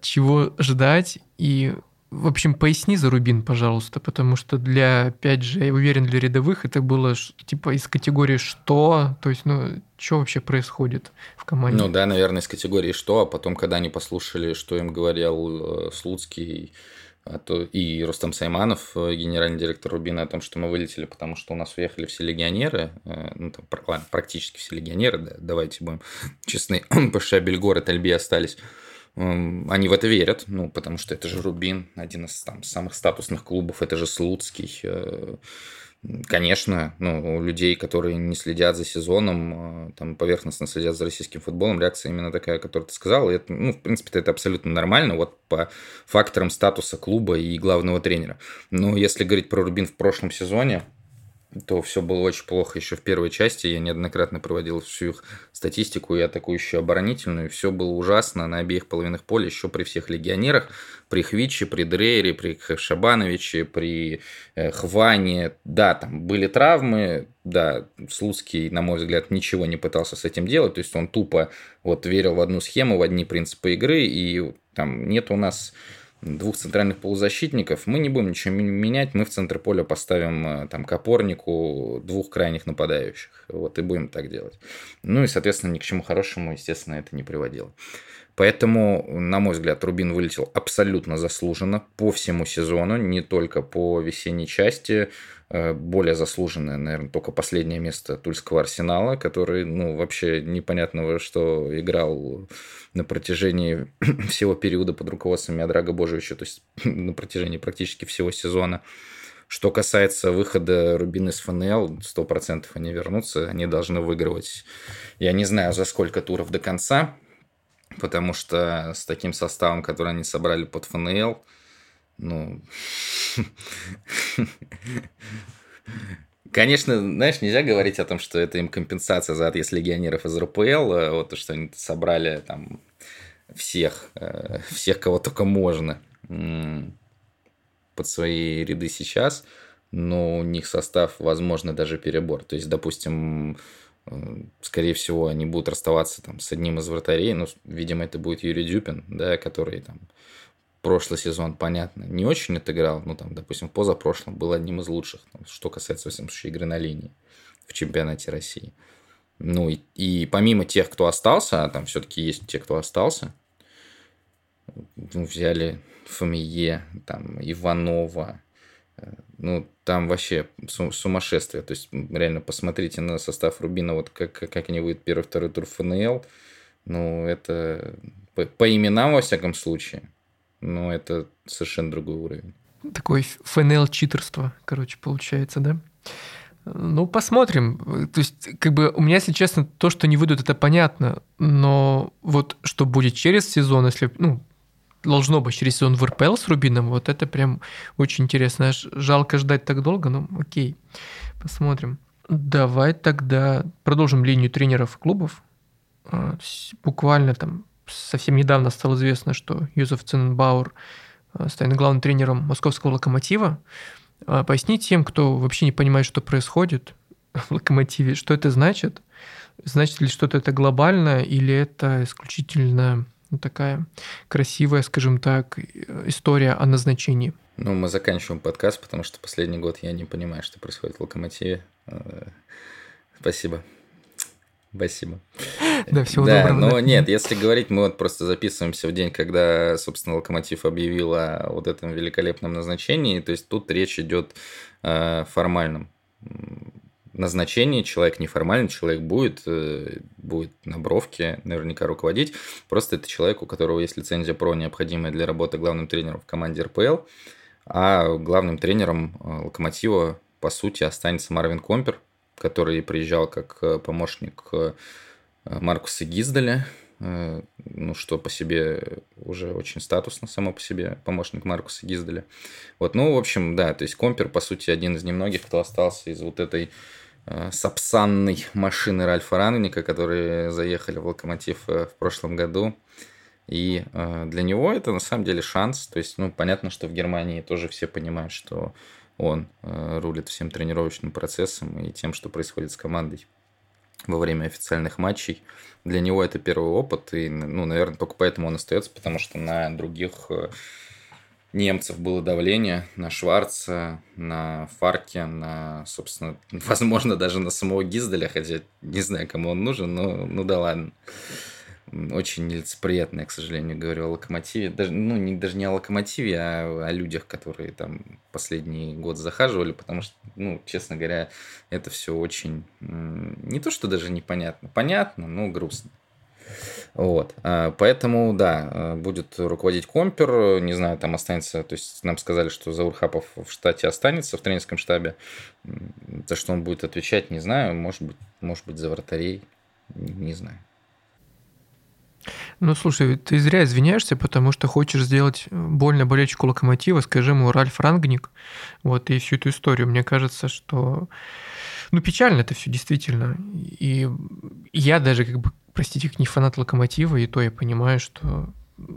чего ждать? И, в общем, поясни за Рубин, пожалуйста, потому что для, опять же, я уверен, для рядовых это было типа из категории «что?», то есть, ну, что вообще происходит в команде? Ну да, наверное, из категории «что?», а потом, когда они послушали, что им говорил Слуцкий и Рустам Сайманов, генеральный директор Рубина, о том, что мы вылетели, потому что у нас уехали все легионеры, ну, там, ладно, практически все легионеры, да, давайте будем честны, ПШ, Бельгород, Альби остались. Они в это верят, ну, потому что это же Рубин, один из там, самых статусных клубов, это же Слуцкий. Конечно, ну, у людей, которые не следят за сезоном, там, поверхностно следят за российским футболом, реакция именно такая, которую ты сказал. Это, ну, в принципе, это абсолютно нормально, вот по факторам статуса клуба и главного тренера. Но если говорить про Рубин в прошлом сезоне, то все было очень плохо еще в первой части. Я неоднократно проводил всю их статистику и атакующую оборонительную. Все было ужасно на обеих половинах поля, еще при всех легионерах. При Хвиче, при Дрейере, при Шабановиче, при Хване. Да, там были травмы. Да, Слуцкий, на мой взгляд, ничего не пытался с этим делать. То есть он тупо вот, верил в одну схему, в одни принципы игры. И там нет у нас двух центральных полузащитников, мы не будем ничего менять, мы в центр поля поставим там, к опорнику двух крайних нападающих, вот, и будем так делать. Ну и, соответственно, ни к чему хорошему, естественно, это не приводило. Поэтому, на мой взгляд, Рубин вылетел абсолютно заслуженно по всему сезону, не только по весенней части, более заслуженное, наверное, только последнее место Тульского Арсенала, который, ну, вообще непонятно, что играл на протяжении всего периода под руководством Миодрага Божевича, то есть на протяжении практически всего сезона. Что касается выхода Рубина из эф эн эл, сто процентов они вернутся, они должны выигрывать, я не знаю, за сколько туров до конца, потому что с таким составом, который они собрали под эф эн эл, ну, конечно, знаешь, нельзя говорить о том, что это им компенсация за отъезд легионеров из эр пэ эл, вот то, что они собрали там всех, всех, кого только можно. под свои ряды сейчас, но у них состав, возможно, даже перебор. То есть, допустим, скорее всего, они будут расставаться там с одним из вратарей, ну, видимо, это будет Юрий Дюпин, да, который там прошлый сезон, понятно, не очень отыграл, ну, там, допустим, в позапрошлом был одним из лучших, там, что касается, в этом случае, игры на линии в чемпионате России. Ну, и, и помимо тех, кто остался, а там все-таки есть те, кто остался, ну, взяли Фомие, там, Иванова, ну, там вообще сумасшествие, то есть, реально, посмотрите на состав Рубина, вот как, как они выйдут первый-второй тур ФНЛ, ну, это по, по именам, во всяком случае, ну, это совершенно другой уровень. Такое ФНЛ-читерство, короче, получается, да? Ну, посмотрим. То есть, как бы, у меня, если честно, то, что не выйдут, это понятно, но вот что будет через сезон, если, ну, должно быть через сезон в РПЛ с Рубином, вот это прям очень интересно. Жалко ждать так долго, но окей, посмотрим. Давай тогда продолжим линию тренеров клубов. Буквально там совсем недавно стало известно, что Йозеф Цененбауэр станет главным тренером московского «Локомотива». Поясни тем, кто вообще не понимает, что происходит в «Локомотиве», что это значит? Значит ли что-то это глобально, или это исключительно, ну, такая красивая, скажем так, история о назначении? Ну, мы заканчиваем подкаст, потому что последний год я не понимаю, что происходит в «Локомотиве». Спасибо. Спасибо. Да, всего да, доброго. Но да. Нет, если говорить, мы вот просто записываемся в день, когда, собственно, «Локомотив» объявил о вот этом великолепном назначении. То есть тут речь идет о формальном назначении. Человек неформальный, человек будет, будет на бровке наверняка руководить. Просто это человек, у которого есть лицензия ПРО, необходимая для работы главным тренером в команде РПЛ. А главным тренером «Локомотива», по сути, останется Марвин Компер, который приезжал как помощник Маркуса Гиздаля, ну, что по себе уже очень статусно само по себе, помощник Маркуса Гиздаля. Вот, ну, в общем, да, то есть Компер, по сути, один из немногих, кто остался из вот этой э, сапсанной машины Ральфа Рангника, которые заехали в «Локомотив» в прошлом году. И э, для него это, на самом деле, шанс. То есть, ну, понятно, что в Германии тоже все понимают, что он э, рулит всем тренировочным процессом и тем, что происходит с командой во время официальных матчей. Для него это первый опыт, и, ну, наверное, только поэтому он остается, потому что на других немцев было давление, на Шварца, на Фарке, на, собственно, возможно, даже на самого Гиздаля, хотя не знаю, кому он нужен, но ну да ладно. Очень нелицеприятно, я, к сожалению, говорю о «Локомотиве». Даже, ну, не, даже не о «Локомотиве», а о людях, которые там последний год захаживали, потому что, ну, честно говоря, это все очень... Не то, что даже непонятно. Понятно, но грустно. Вот. Поэтому, да, будет руководить Компер. Не знаю, там останется... То есть нам сказали, что Заурхапов в штате останется, в тренерском штабе. За что он будет отвечать, не знаю. Может быть, может быть за вратарей. Не знаю. Ну, слушай, ты зря извиняешься, потому что хочешь сделать больно болельщику «Локомотива», скажи ему Ральф Рангник, вот, и всю эту историю. Мне кажется, что... Ну, печально это все, действительно. И я даже, как бы, простите, не фанат «Локомотива», и то я понимаю, что...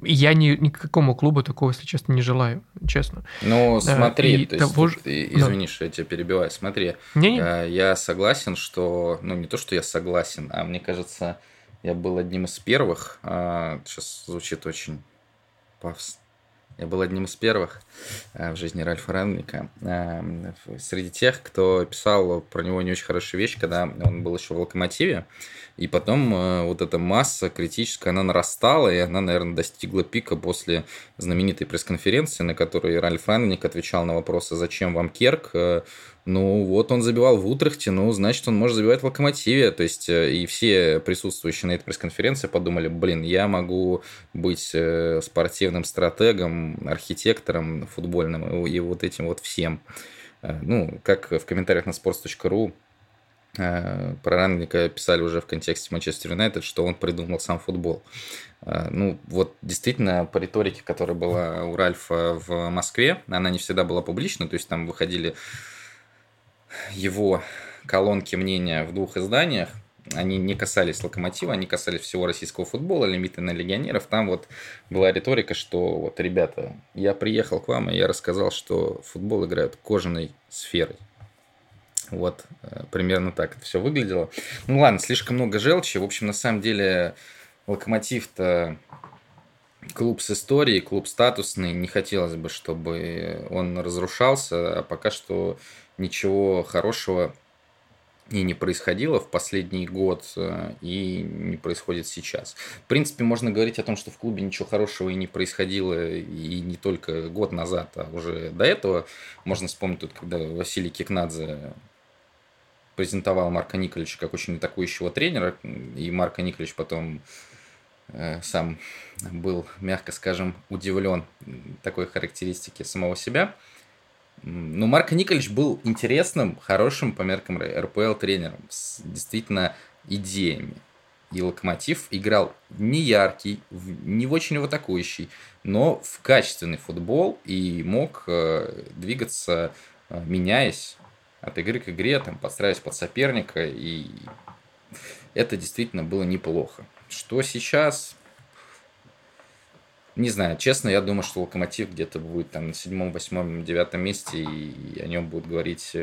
Я ни, ни к какому клубу такого, если честно, не желаю, честно. Ну, смотри, да, то есть, того... извини, что я тебя перебиваю, смотри. Не-не. Я согласен, что... Ну, не то, что я согласен, а мне кажется... Я был одним из первых, сейчас звучит очень пафосно, я был одним из первых в жизни Ральфа Рангника, среди тех, кто писал про него не очень хорошие вещи, когда он был еще в «Локомотиве», и потом вот эта масса критическая, она нарастала, и она, наверное, достигла пика после знаменитой пресс-конференции, на которой Ральф Рангник отвечал на вопросы «Зачем вам Керк?», ну, вот он забивал в Утрехте, ну, значит, он может забивать в «Локомотиве». То есть, и все присутствующие на этой пресс-конференции подумали, блин, я могу быть спортивным стратегом, архитектором футбольным и вот этим вот всем. Ну, как в комментариях на sports точка ru про Рангника писали уже в контексте Манчестер Юнайтед, что он придумал сам футбол. Ну, вот действительно, по риторике, которая была у Ральфа в Москве, она не всегда была публична, то есть там выходили... его колонки мнения в двух изданиях, они не касались Локомотива, они касались всего российского футбола, лимиты на легионеров. Там вот была риторика, что вот, ребята, я приехал к вам, и я рассказал, что футбол играют кожаной сферой. Вот, примерно так это все выглядело. Ну ладно, слишком много желчи. В общем, на самом деле, Локомотив-то клуб с историей, клуб статусный. Не хотелось бы, чтобы он разрушался, а пока что ничего хорошего и не происходило в последний год, и не происходит сейчас. В принципе, можно говорить о том, что в клубе ничего хорошего и не происходило, и не только год назад, а уже до этого. Можно вспомнить тут, когда Василий Кикнадзе презентовал Марка Николича как очень атакующего тренера, и Марк Николич потом э, сам был, мягко скажем, удивлен такой характеристике самого себя. Но Марк Николич был интересным, хорошим по меркам РПЛ тренером, с действительно идеями. И Локомотив играл не яркий, не очень в атакующий, но в качественный футбол и мог двигаться, меняясь от игры к игре, там, подстраиваясь под соперника. И это действительно было неплохо. Что сейчас... Не знаю, честно, я думаю, что Локомотив где-то будет там на седьмом, восьмом, девятом месте, и о нем будут говорить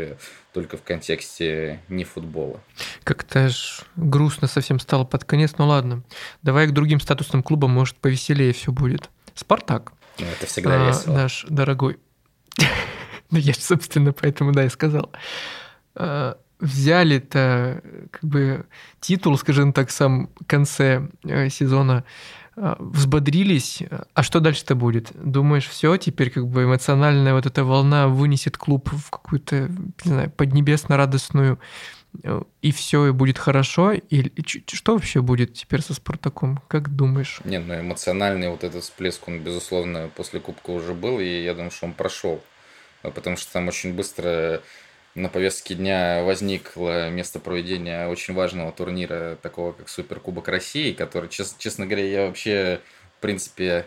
только в контексте не футбола. Как-то ж грустно совсем стало под конец, ну ладно. Давай к другим статусным клубам, может, повеселее все будет. «Спартак». Ну, это всегда а, весело. Наш дорогой. Ну, я, собственно, поэтому, да, и сказал. Взяли-то, как бы, титул, скажем так, в самом конце сезона, взбодрились, а что дальше-то будет? Думаешь, все, теперь как бы эмоциональная вот эта волна вынесет клуб в какую-то, не знаю, поднебесно-радостную, и все, и будет хорошо? Или что вообще будет теперь со «Спартаком»? Как думаешь? Не, ну эмоциональный вот этот всплеск, он, безусловно, после Кубка уже был, и я думаю, что он прошел, потому что там очень быстро... На повестке дня возникло место проведения очень важного турнира, такого как Суперкубок России, который, честно, честно говоря, я вообще, в принципе,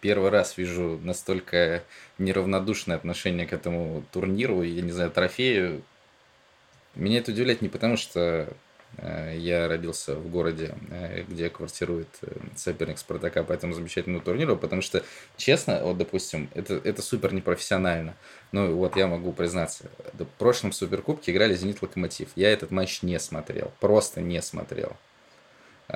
первый раз вижу настолько неравнодушное отношение к этому турниру, я не знаю, трофею. Меня это удивляет не потому, что я родился в городе, где квартирует соперник «Спартака» по этому замечательному турниру, потому что, честно, вот, допустим, это, это супер непрофессионально. Ну, вот я могу признаться, в прошлом Суперкубке играли «Зенит-Локомотив». Я этот матч не смотрел, просто не смотрел.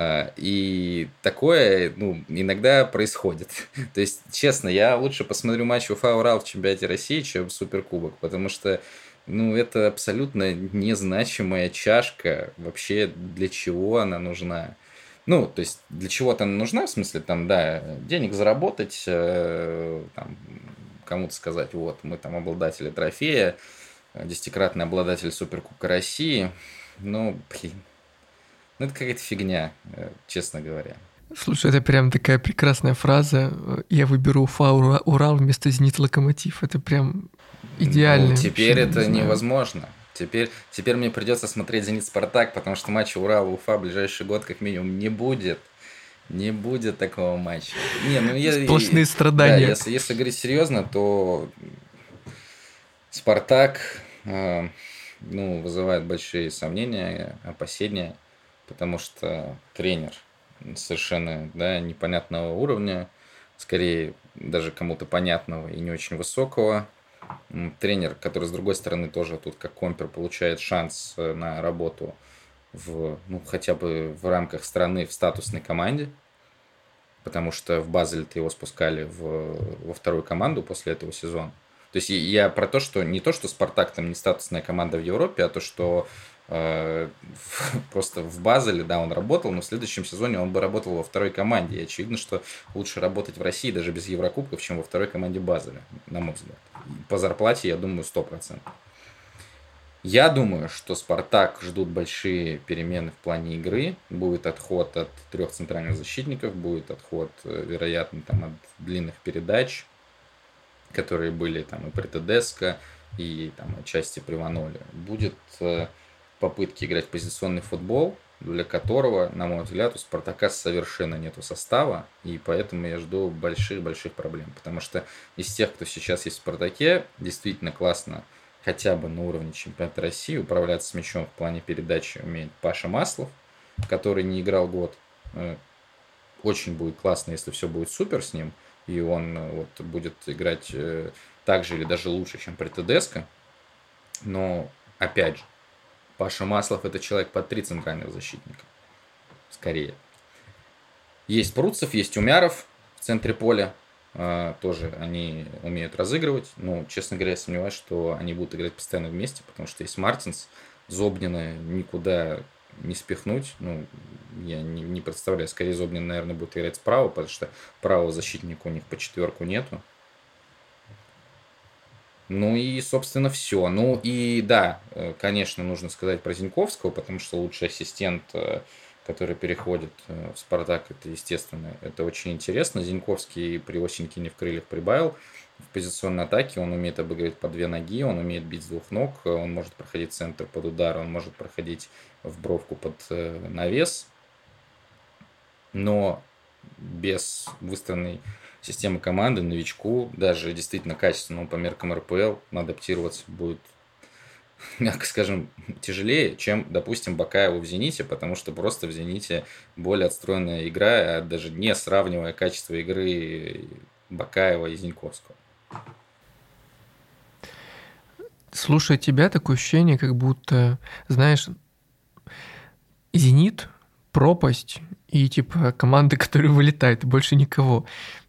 И такое, ну, иногда происходит. То есть, честно, я лучше посмотрю матч Уфа-Урал в чемпионате России, чем Суперкубок, потому что ну, это абсолютно незначимая чашка. Вообще, для чего она нужна? Ну, то есть, для чего-то она нужна, в смысле, там, да, денег заработать, э, там, кому-то сказать, вот, мы там обладатели трофея, десятикратный обладатель Суперкубка России. Ну, блин, ну, это какая-то фигня, э, честно говоря. Слушай, это прям такая прекрасная фраза. Я выберу Уфа-Урал вместо «Зенит-Локомотив». Это прям идеально. Ну, теперь вообще, это не невозможно. Теперь, теперь мне придется смотреть «Зенит-Спартак», потому что матча Урал-Уфа в ближайший год как минимум не будет. Не будет такого матча. Не, ну, я, сплошные и, страдания. Да, если, если говорить серьезно, то «Спартак» э, ну, вызывает большие сомнения, опасения, потому что тренер совершенно, да, непонятного уровня, скорее даже кому-то понятного и не очень высокого. Тренер, который, с другой стороны, тоже тут как Компер получает шанс на работу в, ну, хотя бы в рамках страны в статусной команде, потому что в Базель-то его спускали в, во вторую команду после этого сезона. То есть я про то, что не то, что «Спартак» там не статусная команда в Европе, а то, что просто в Базеле, да, он работал, но в следующем сезоне он бы работал во второй команде. И очевидно, что лучше работать в России даже без Еврокубков, чем во второй команде Базеля, на мой взгляд. По зарплате, я думаю, сто процентов. Я думаю, что «Спартак» ждут большие перемены в плане игры. Будет отход от трех центральных защитников, будет отход, вероятно, там, от длинных передач, которые были там и при Тедеско, и там отчасти при Ваноле. Будет... попытки играть в позиционный футбол, для которого, на мой взгляд, у «Спартака» совершенно нету состава, и поэтому я жду больших-больших проблем, потому что из тех, кто сейчас есть в «Спартаке», действительно классно хотя бы на уровне чемпионата России управляться с мячом в плане передачи умеет Паша Маслов, который не играл год. Очень будет классно, если все будет супер с ним, и он вот будет играть так же или даже лучше, чем при Тедеско. Но, опять же, Паша Маслов – это человек под три центральных защитника. Скорее. Есть Пруцев, есть Умяров в центре поля. Тоже они умеют разыгрывать. Но, честно говоря, я сомневаюсь, что они будут играть постоянно вместе, потому что есть Мартинс, Зобнина никуда не спихнуть. Ну, я не, не представляю. Скорее, Зобнин, наверное, будет играть справа, потому что правого защитника у них по четверку нету. Ну и, собственно, все. Ну и да, конечно, нужно сказать про Зиньковского, потому что лучший ассистент, который переходит в «Спартак», это естественно, это очень интересно. Зиньковский при Осенькине в крыльях прибавил. В позиционной атаке он умеет обыгрывать по две ноги, он умеет бить с двух ног, он может проходить центр под удар, он может проходить в бровку под навес. Но без выстроенной системы команды новичку, даже действительно качественному по меркам РПЛ, адаптироваться будет, мягко скажем, тяжелее, чем, допустим, Бакаеву в «Зените», потому что просто в «Зените» более отстроенная игра, а даже не сравнивая качество игры Бакаева и Зиньковского. Слушая тебя, такое ощущение, как будто, знаешь, «Зенит», пропасть и, типа, команды, которые вылетают, больше никого.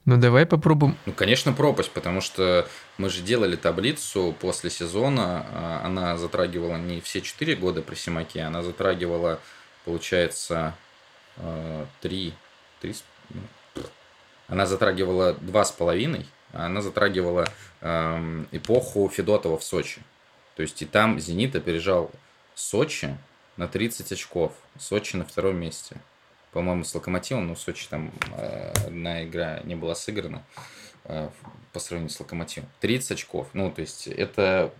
Ну, давай попробуем. Ну, конечно, пропасть, потому что мы же делали таблицу после сезона. Она затрагивала не все четыре года при Семаке, она затрагивала, получается, три, три... Она затрагивала два с половиной, она затрагивала эпоху Федотова в Сочи. То есть и там «Зенит» опережал Сочи на тридцать очков. Сочи на втором месте. По-моему, с «Локомотивом», но в Сочи там э, одна игра не была сыграна э, по сравнению с «Локомотивом». тридцать очков. Ну, то есть, это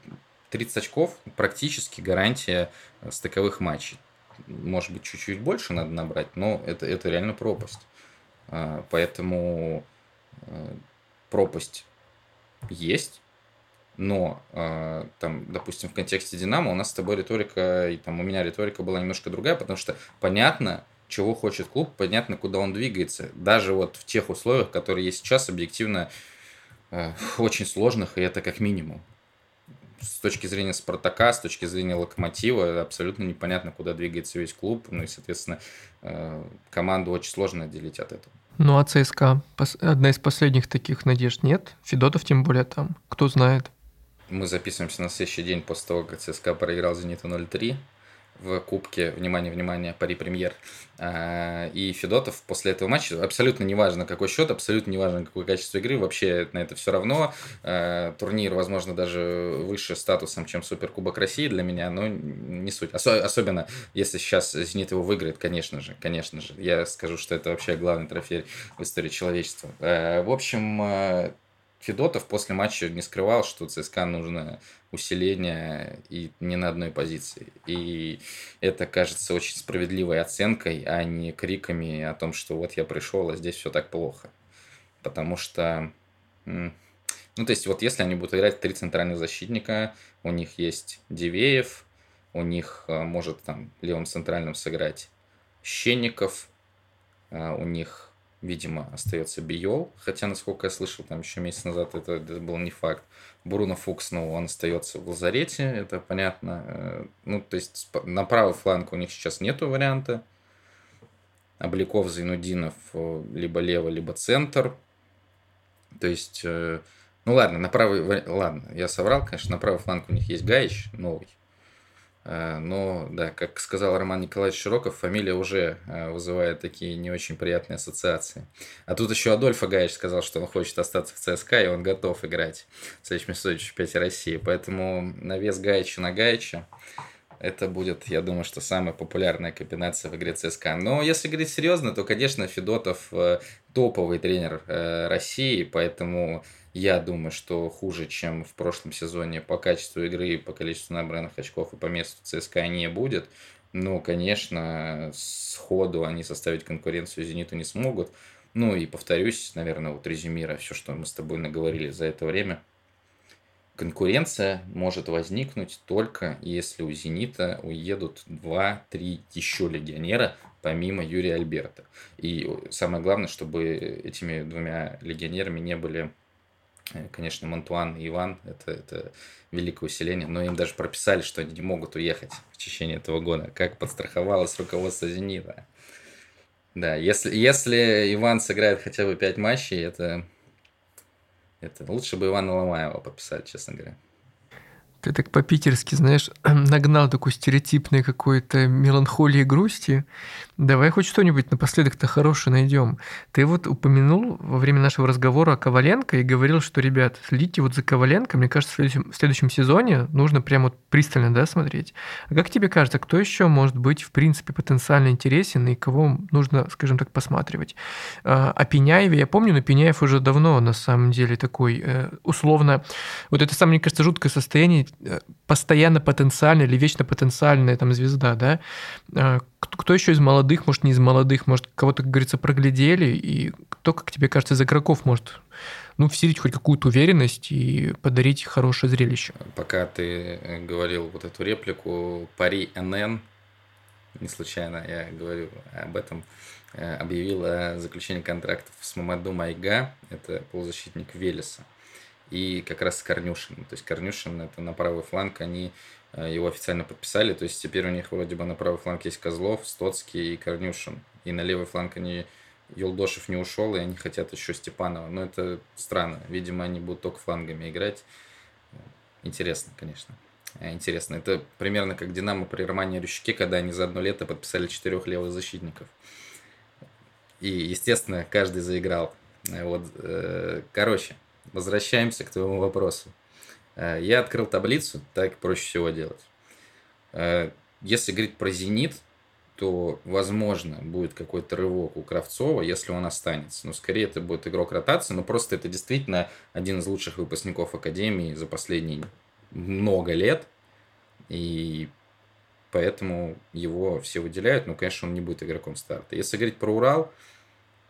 тридцать очков практически гарантия стыковых матчей. Может быть, чуть-чуть больше надо набрать, но это, это реально пропасть. Э, поэтому э, пропасть есть. Но, э, там, допустим, в контексте «Динамо» у нас с тобой риторика, и там у меня риторика была немножко другая, потому что понятно, чего хочет клуб, понятно, куда он двигается. Даже вот в тех условиях, которые есть сейчас, объективно э, очень сложных, и это как минимум. С точки зрения «Спартака», с точки зрения «Локомотива» абсолютно непонятно, куда двигается весь клуб. Ну и, соответственно, э, команду очень сложно отделить от этого. Ну а ЦСКА? Одна из последних таких надежд нет. Федотов тем более там. Кто знает. Мы записываемся на следующий день после того, как ЦСКА проиграл «Зениту» ноль три. В кубке, внимание, внимание, пари премьер. И Федотов после этого матча, абсолютно неважно какой счет, абсолютно неважно какое качество игры, вообще на это все равно. Турнир, возможно, даже выше статусом, чем Суперкубок России для меня, но не суть. Осо- особенно, если сейчас «Зенит» его выиграет, конечно же, конечно же. Я скажу, что это вообще главный трофей в истории человечества. В общем, Федотов после матча не скрывал, что ЦСКА нужно усиление и не на одной позиции. И это кажется очень справедливой оценкой, а не криками о том, что вот я пришел, а здесь все так плохо. Потому что, ну то есть вот если они будут играть три центральных защитника, у них есть Дивеев, у них может там левым центральным сыграть Щенников, у них... Видимо, остается Биол, хотя, насколько я слышал, там еще месяц назад это, это был не факт. Бруно Фукс, ну, он остается в лазарете, это понятно. Ну, то есть, на правый фланг у них сейчас нету варианта. Обликов, Зайнудинов, либо лево, либо центр. То есть, ну ладно, на правый... Ладно, я соврал, конечно, на правый фланг у них есть Гаич, новый. Но, да, как сказал Роман Николаевич Широков, фамилия уже вызывает такие не очень приятные ассоциации. А тут еще Адольфо Гаич сказал, что он хочет остаться в ЦСКА, и он готов играть в следующем случае в пяти России. Поэтому навес Гаича на Гаича – это будет, я думаю, что самая популярная комбинация в игре ЦСКА. Но если говорить серьезно, то, конечно, Федотов топовый тренер России, поэтому... Я думаю, что хуже, чем в прошлом сезоне по качеству игры, по количеству набранных очков и по месту ЦСКА не будет. Но, конечно, сходу они составить конкуренцию «Зениту» не смогут. Ну и повторюсь, наверное, вот резюмируя все, что мы с тобой наговорили за это время. Конкуренция может возникнуть только если у «Зенита» уедут два-три еще легионера, помимо Юрия Альберта. И самое главное, чтобы этими двумя легионерами не были, конечно, Монтуан и Иван. Это, это великое усиление. Но им даже прописали, что они не могут уехать в течение этого года. Как подстраховалось руководство «Зенита». Да, если, если Иван сыграет хотя бы пять матчей, это... Это лучше бы Ивана Ломаева подписать, честно говоря. Ты так по-питерски, знаешь, нагнал такой стереотипной какой-то меланхолии и грусти. Давай хоть что-нибудь напоследок-то хорошее найдем. Ты вот упомянул во время нашего разговора о Коваленко и говорил, что, ребят, следите вот за Коваленко. Мне кажется, в следующем, в следующем сезоне нужно прям вот пристально, да, смотреть. А как тебе кажется, кто еще может быть, в принципе, потенциально интересен и кого нужно, скажем так, посматривать? О Пиняеве я помню, но Пиняев уже давно, на самом деле, такой условно... Вот это самое, мне кажется, жуткое состояние, постоянно потенциальная или вечно потенциальная там звезда, да? Кто еще из молодых, может, не из молодых, может, кого-то, как говорится, проглядели, и кто, как тебе кажется, из игроков может, ну, вселить хоть какую-то уверенность и подарить хорошее зрелище? Пока ты говорил вот эту реплику, Пари НН, не случайно я говорю об этом, объявил о заключении контрактов с Мамаду Майга, это полузащитник Велеса, и как раз с Корнюшиным. То есть Корнюшин, это на правый фланг, они его официально подписали, то есть теперь у них вроде бы на правый фланг есть Козлов, Стоцкий и Корнюшин, и на левый фланг они, Юлдошев не ушел, и они хотят еще Степанова, но это странно, видимо, они будут только флангами играть. Интересно, конечно, интересно. Это примерно как Динамо при Романе Рющике, когда они за одно лето подписали четырех левых защитников, и, естественно, каждый заиграл. Вот, короче, возвращаемся к твоему вопросу. Я открыл таблицу, так проще всего делать. Если говорить про «Зенит», то, возможно, будет какой-то рывок у Кравцова, если он останется. Но скорее это будет игрок ротации, но просто это действительно один из лучших выпускников Академии за последние много лет. И поэтому его все выделяют, но, конечно, он не будет игроком старта. Если говорить про «Урал»,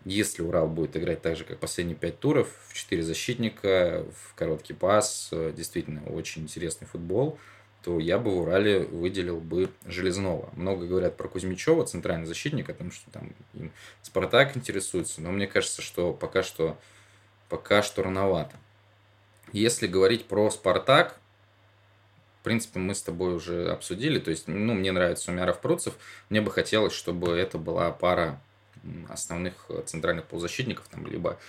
если «Урал» будет играть так же, как последние пять туров, в четыре защитника, в короткий пас, действительно очень интересный футбол, то я бы в «Урале» выделил бы Железного. Много говорят про Кузьмичева, центральный защитник, о том, что там им «Спартак» интересуется, но мне кажется, что пока что, пока что рановато. Если говорить про «Спартак», в принципе, мы с тобой уже обсудили, то есть, ну, мне нравится Умяров-Пруцев, мне бы хотелось, чтобы это была пара основных центральных полузащитников, там, либо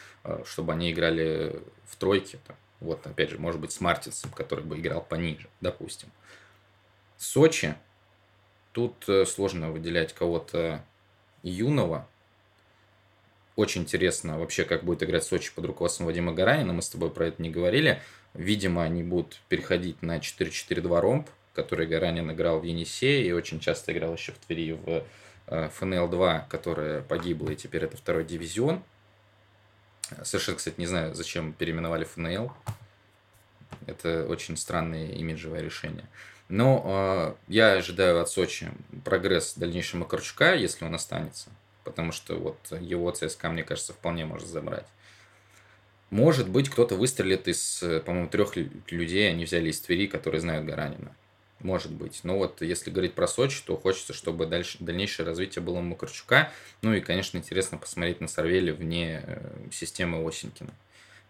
чтобы они играли в тройке. Там. Вот, опять же, может быть, с Мартинсом, который бы играл пониже, допустим. Сочи. Тут сложно выделять кого-то юного. Очень интересно вообще, как будет играть Сочи под руководством Вадима Гаранина. Мы с тобой про это не говорили. Видимо, они будут переходить на четыре-четыре-два ромб, который Гаранин играл в «Енисее» и очень часто играл еще в Твери в эф эн эл два, которая погибла, и теперь это второй дивизион. Совершенно, кстати, не знаю, зачем переименовали эф эн эл. Это очень странное имиджевое решение. Но э, я ожидаю от Сочи прогресс дальнейшего Макарчука, если он останется. Потому что вот его ЦСКА, мне кажется, вполне может забрать. Может быть, кто-то выстрелит из, по-моему, трех людей. Они взяли из Твери, которые знают Гаранина. Может быть. Но вот если говорить про Сочи, то хочется, чтобы дальше, дальнейшее развитие было у Макарчука. Ну и, конечно, интересно посмотреть на Сарвели вне системы Осенькина.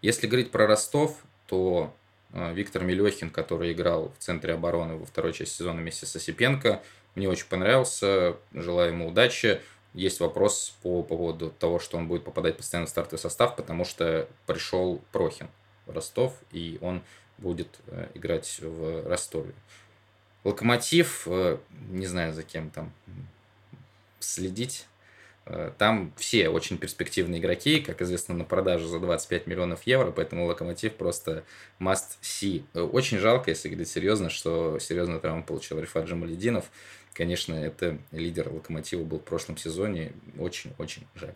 Если говорить про Ростов, то Виктор Мелехин, который играл в центре обороны во второй части сезона вместе с Осипенко, мне очень понравился. Желаю ему удачи. Есть вопрос по поводу того, что он будет попадать постоянно в стартовый состав, потому что пришел Прохин в Ростов, и он будет играть в Ростове. Локомотив, не знаю, за кем там следить, там все очень перспективные игроки, как известно, на продажу за двадцать пять миллионов евро, поэтому Локомотив просто must see. Очень жалко, если говорить серьезно, что серьезную травму получил Рифат Джамалединов. Конечно, это лидер Локомотива был в прошлом сезоне, очень-очень жаль.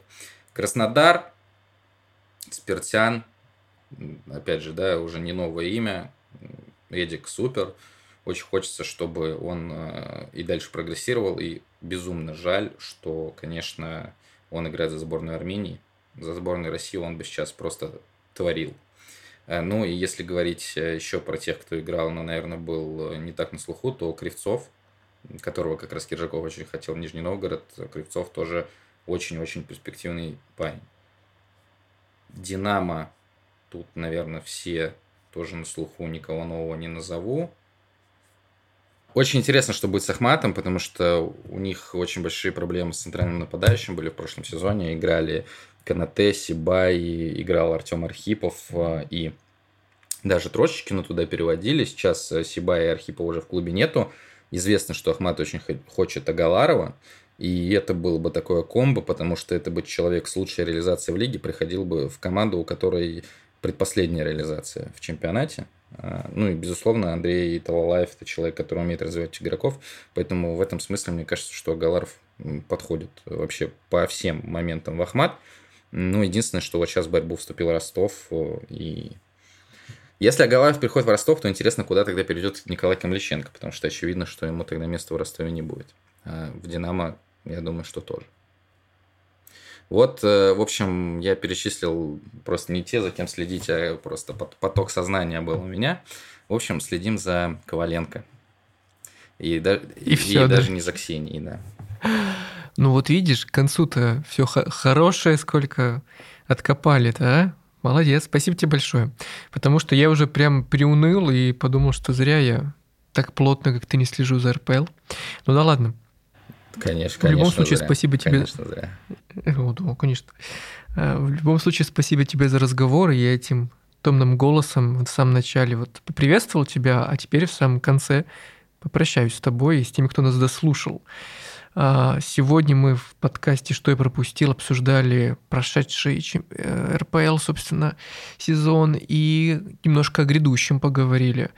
Краснодар, Спиртян, опять же, да, уже не новое имя, Эдик супер. Очень хочется, чтобы он и дальше прогрессировал. И безумно жаль, что, конечно, он играет за сборную Армении. За сборную России он бы сейчас просто творил. Ну и если говорить еще про тех, кто играл, но, наверное, был не так на слуху, то Кривцов, которого как раз Киржаков очень хотел в Нижний Новгород. Кривцов тоже очень-очень перспективный парень. Динамо. Тут, наверное, все тоже на слуху, никого нового не назову. Очень интересно, что будет с Ахматом, потому что у них очень большие проблемы с центральным нападающим были в прошлом сезоне. Играли Канате, Сибай, играл Артем Архипов и даже Трошечкина туда переводили. Сейчас Сибай и Архипова уже в клубе нету. Известно, что Ахмат очень хочет Агаларова. И это было бы такое комбо, потому что это бы человек с лучшей реализацией в лиге приходил бы в команду, у которой предпоследняя реализация в чемпионате. Ну и, безусловно, Андрей Талалаев – это человек, который умеет развивать игроков. Поэтому в этом смысле, мне кажется, что Агаларов подходит вообще по всем моментам в Ахмат. Ну, единственное, что вот сейчас в борьбу вступил Ростов. И если Агаларов переходит в Ростов, то интересно, куда тогда перейдет Николай Камличенко, потому что очевидно, что ему тогда места в Ростове не будет. А в «Динамо», я думаю, что тоже. Вот, в общем, я перечислил просто не те, за кем следить, а просто поток сознания был у меня. В общем, следим за Коваленко. И, да, и, и, все, и да. Даже не за Ксенией, да. Ну вот видишь, к концу-то все х- хорошее, сколько откопали-то, а? Молодец, спасибо тебе большое. Потому что я уже прям приуныл и подумал, что зря я так плотно, как ты, не слежу за эр пэ эл. Ну да ладно. Конечно, в любом конечно случае, зря. Спасибо тебе. Конечно, зря. Ну, да, конечно. В любом случае, спасибо тебе за разговор. Я этим томным голосом в самом начале вот поприветствовал тебя, а теперь в самом конце попрощаюсь с тобой и с теми, кто нас дослушал. Сегодня мы в подкасте «Что я пропустил» обсуждали прошедший эр пэ эл, собственно, сезон и немножко о грядущем поговорили.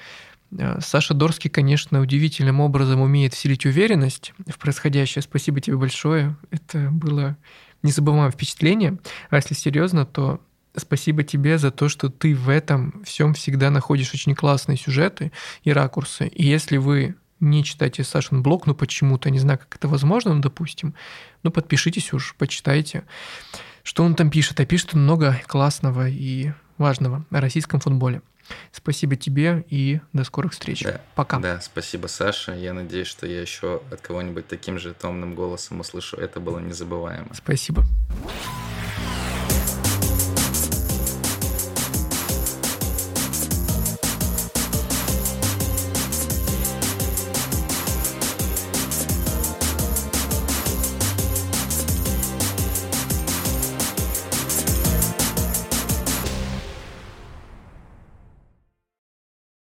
Саша Дорский, конечно, удивительным образом умеет вселить уверенность в происходящее. Спасибо тебе большое. Это было незабываемое впечатление. А если серьезно, то спасибо тебе за то, что ты в этом всем всегда находишь очень классные сюжеты и ракурсы. И если вы не читайте Сашин блог, ну почему-то, не знаю, как это возможно, ну допустим, ну подпишитесь уж, почитайте, что он там пишет. А пишет он много классного и важного о российском футболе. Спасибо тебе и до скорых встреч. Да, пока. Да, спасибо, Саша. Я надеюсь, что я еще от кого-нибудь таким же томным голосом услышу. Это было незабываемо. Спасибо.